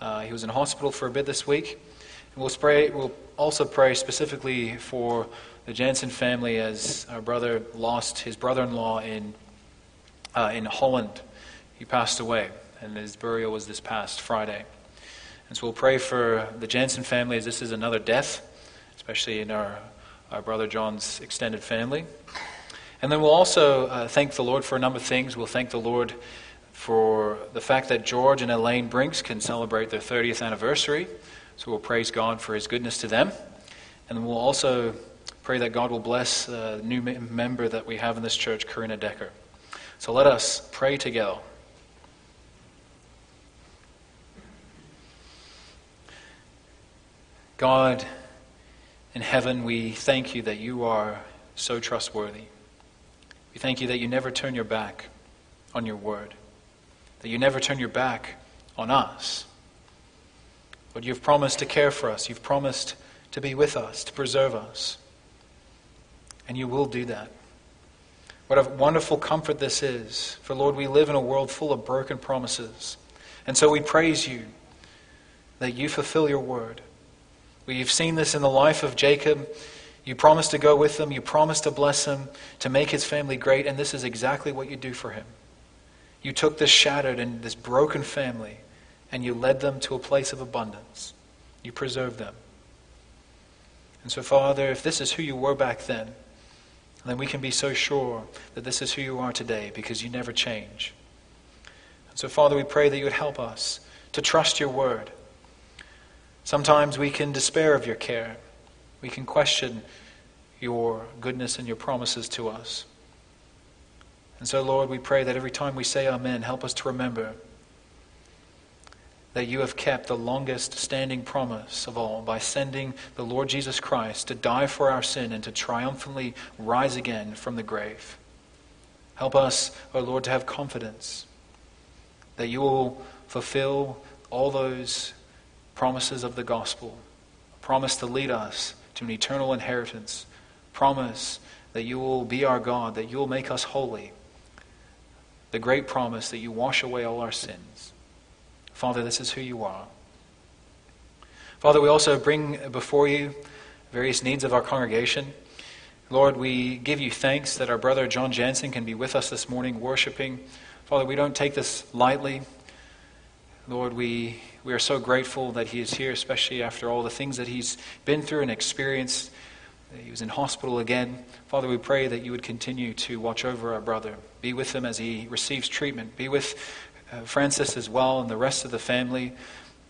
uh, he was in hospital for a bit this week. And we'll, pray, we'll also pray specifically for the Jansen family as our brother lost his brother-in-law in uh, in Holland. He passed away, and his burial was this past Friday. And so we'll pray for the Jansen family as this is another death, especially in our, our brother John's extended family. And then we'll also uh, thank the Lord for a number of things. We'll thank the Lord for the fact that George and Elaine Brinks can celebrate their thirtieth anniversary. So we'll praise God for his goodness to them. And we'll also pray that God will bless a new member that we have in this church, Karina Decker. So let us pray together. God in heaven, we thank you that you are so trustworthy. We thank you that you never turn your back on your word, that you never turn your back on us. But you've promised to care for us. You've promised to be with us, to preserve us. And you will do that. What a wonderful comfort this is. For Lord, we live in a world full of broken promises. And so we praise you that you fulfill your word. We've seen this in the life of Jacob. You promised to go with him. You promised to bless him, to make his family great. And this is exactly what you do for him. You took this shattered and this broken family and you led them to a place of abundance. You preserved them. And so, Father, if this is who you were back then, then we can be so sure that this is who you are today because you never change. And so, Father, we pray that you would help us to trust your word. Sometimes we can despair of your care. We can question your goodness and your promises to us. And so, Lord, we pray that every time we say amen, help us to remember that you have kept the longest standing promise of all by sending the Lord Jesus Christ to die for our sin and to triumphantly rise again from the grave. Help us, O Lord, to have confidence that you will fulfill all those promises of the gospel, promise to lead us to an eternal inheritance, promise that you will be our God, that you will make us holy, the great promise that you wash away all our sins. Father, this is who you are. Father, we also bring before you various needs of our congregation. Lord, we give you thanks that our brother John Jansen can be with us this morning worshiping. Father, we don't take this lightly. Lord, we, we are so grateful that he is here, especially after all the things that he's been through and experienced. He was in hospital again. Father, we pray that you would continue to watch over our brother. Be with him as he receives treatment. Be with uh, Francis as well and the rest of the family,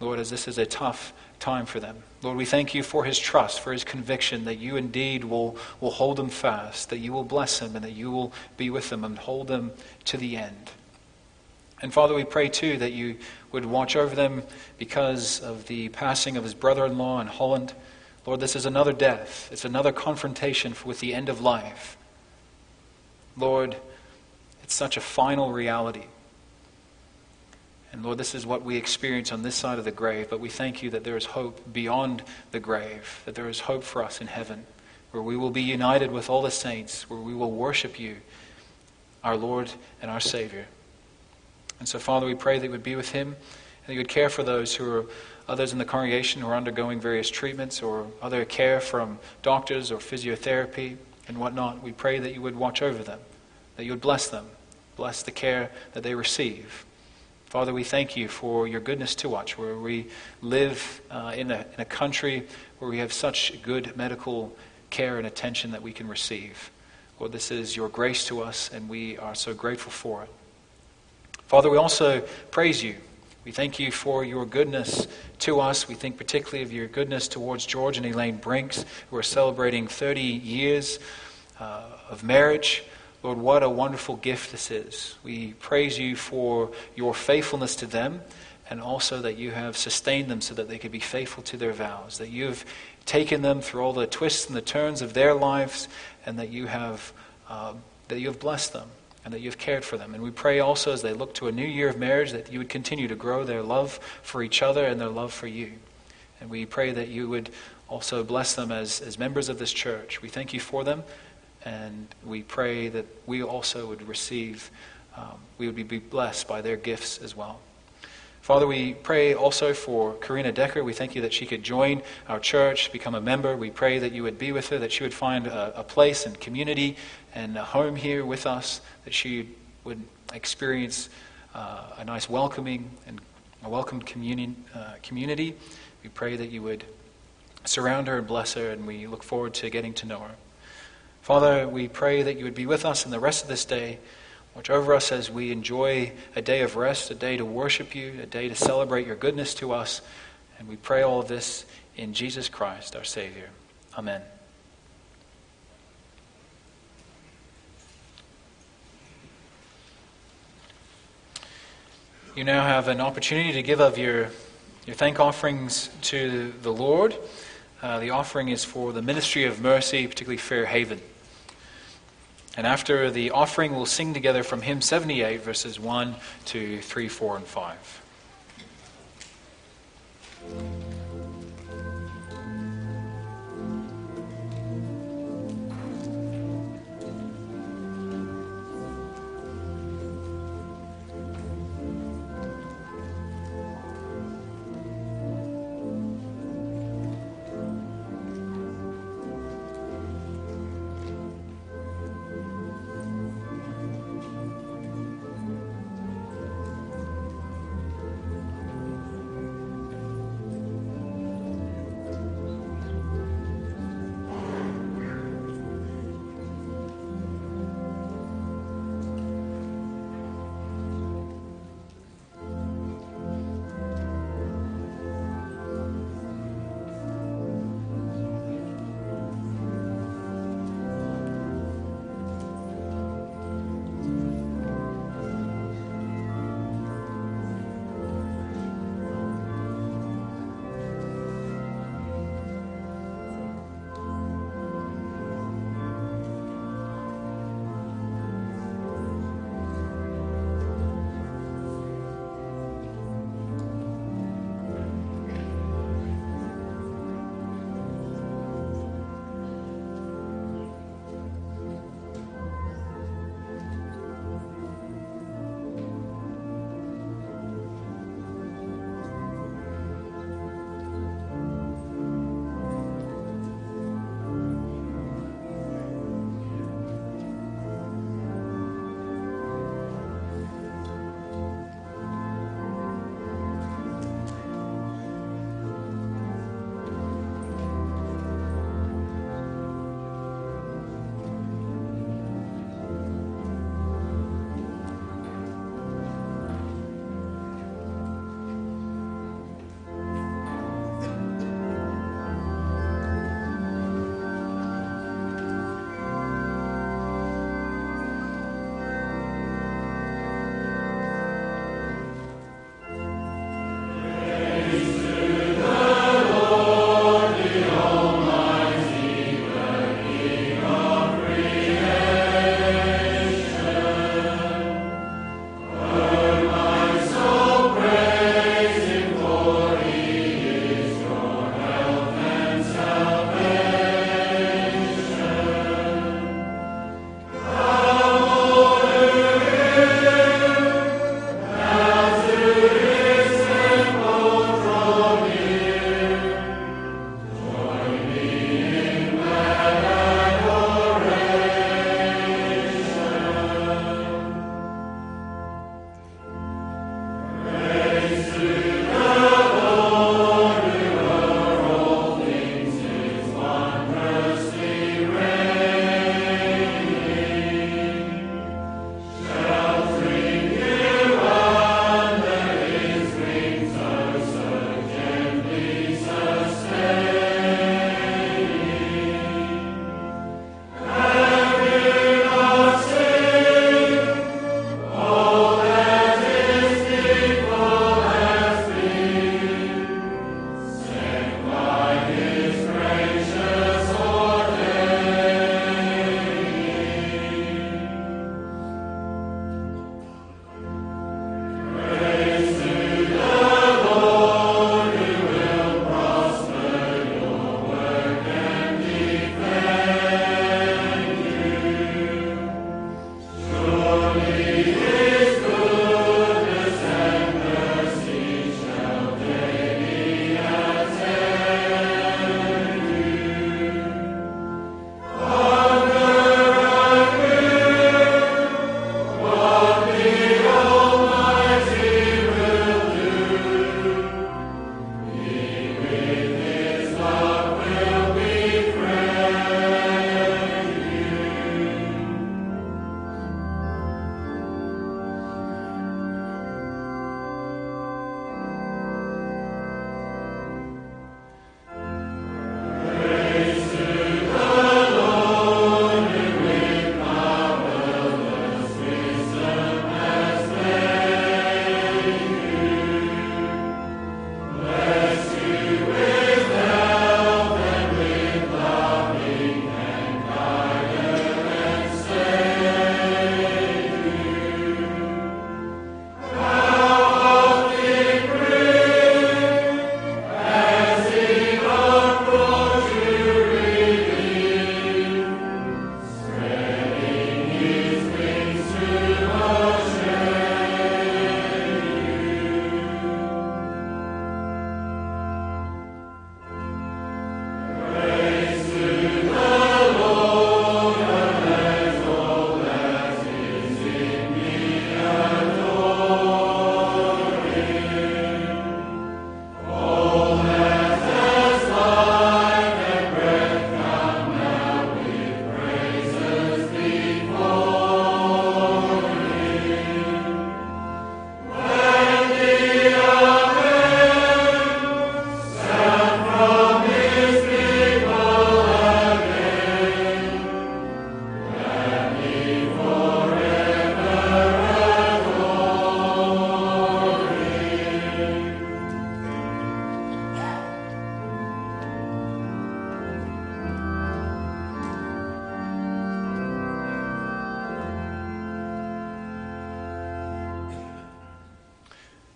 Lord, as this is a tough time for them. Lord, we thank you for his trust, for his conviction that you indeed will, will hold him fast, that you will bless him and that you will be with him and hold him to the end. And Father, we pray too that you would watch over them because of the passing of his brother-in-law in Holland. Lord, this is another death. It's another confrontation with the end of life. Lord, it's such a final reality. And Lord, this is what we experience on this side of the grave, but we thank you that there is hope beyond the grave, that there is hope for us in heaven, where we will be united with all the saints, where we will worship you, our Lord and our Savior. And so, Father, we pray that you would be with him and that you would care for those who are others in the congregation who are undergoing various treatments or other care from doctors or physiotherapy and whatnot. We pray that you would watch over them, that you would bless them, bless the care that they receive. Father, we thank you for your goodness to us, where we live uh, in, a, in a country where we have such good medical care and attention that we can receive. Lord, this is your grace to us, and we are so grateful for it. Father, we also praise you. We thank you for your goodness to us. We think particularly of your goodness towards George and Elaine Brinks, who are celebrating thirty years uh, of marriage. Lord, what a wonderful gift this is. We praise you for your faithfulness to them and also that you have sustained them so that they could be faithful to their vows, that you have taken them through all the twists and the turns of their lives and that you have uh, that you have blessed them. And that you've cared for them. And we pray also as they look to a new year of marriage that you would continue to grow their love for each other and their love for you. And we pray that you would also bless them as, as members of this church. We thank you for them And we pray that we also would receive, um, we would be blessed by their gifts as well. Father, we pray also for Karina Decker. We thank you that she could join our church, become a member. We pray that you would be with her, that she would find a, a place and community and a home here with us, that she would experience uh, a nice welcoming and a welcomed communion, uh, community. We pray that you would surround her and bless her, and we look forward to getting to know her. Father, we pray that you would be with us in the rest of this day. Watch over us as we enjoy a day of rest, a day to worship you, a day to celebrate your goodness to us. And we pray all of this in Jesus Christ, our Savior. Amen. You now have an opportunity to give of your, your thank offerings to the Lord. Uh, the offering is for the Ministry of Mercy, particularly Fair Haven. And after the offering, we'll sing together from hymn seventy-eight, verses one, two, three, four, and five.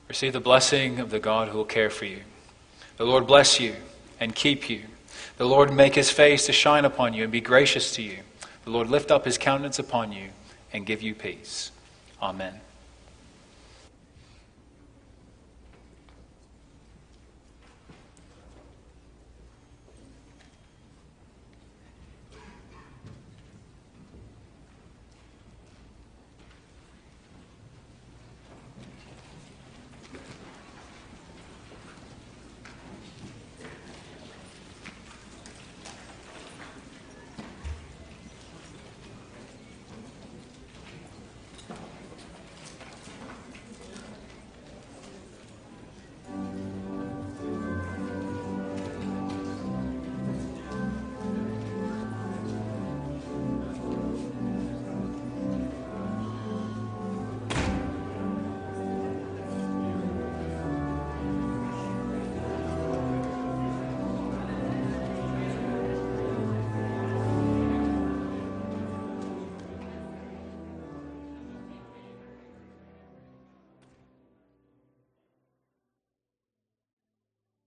Receive the blessing of the God who will care for you. The Lord bless you and keep you. The Lord make his face to shine upon you and be gracious to you. The Lord lift up his countenance upon you and give you peace. Amen.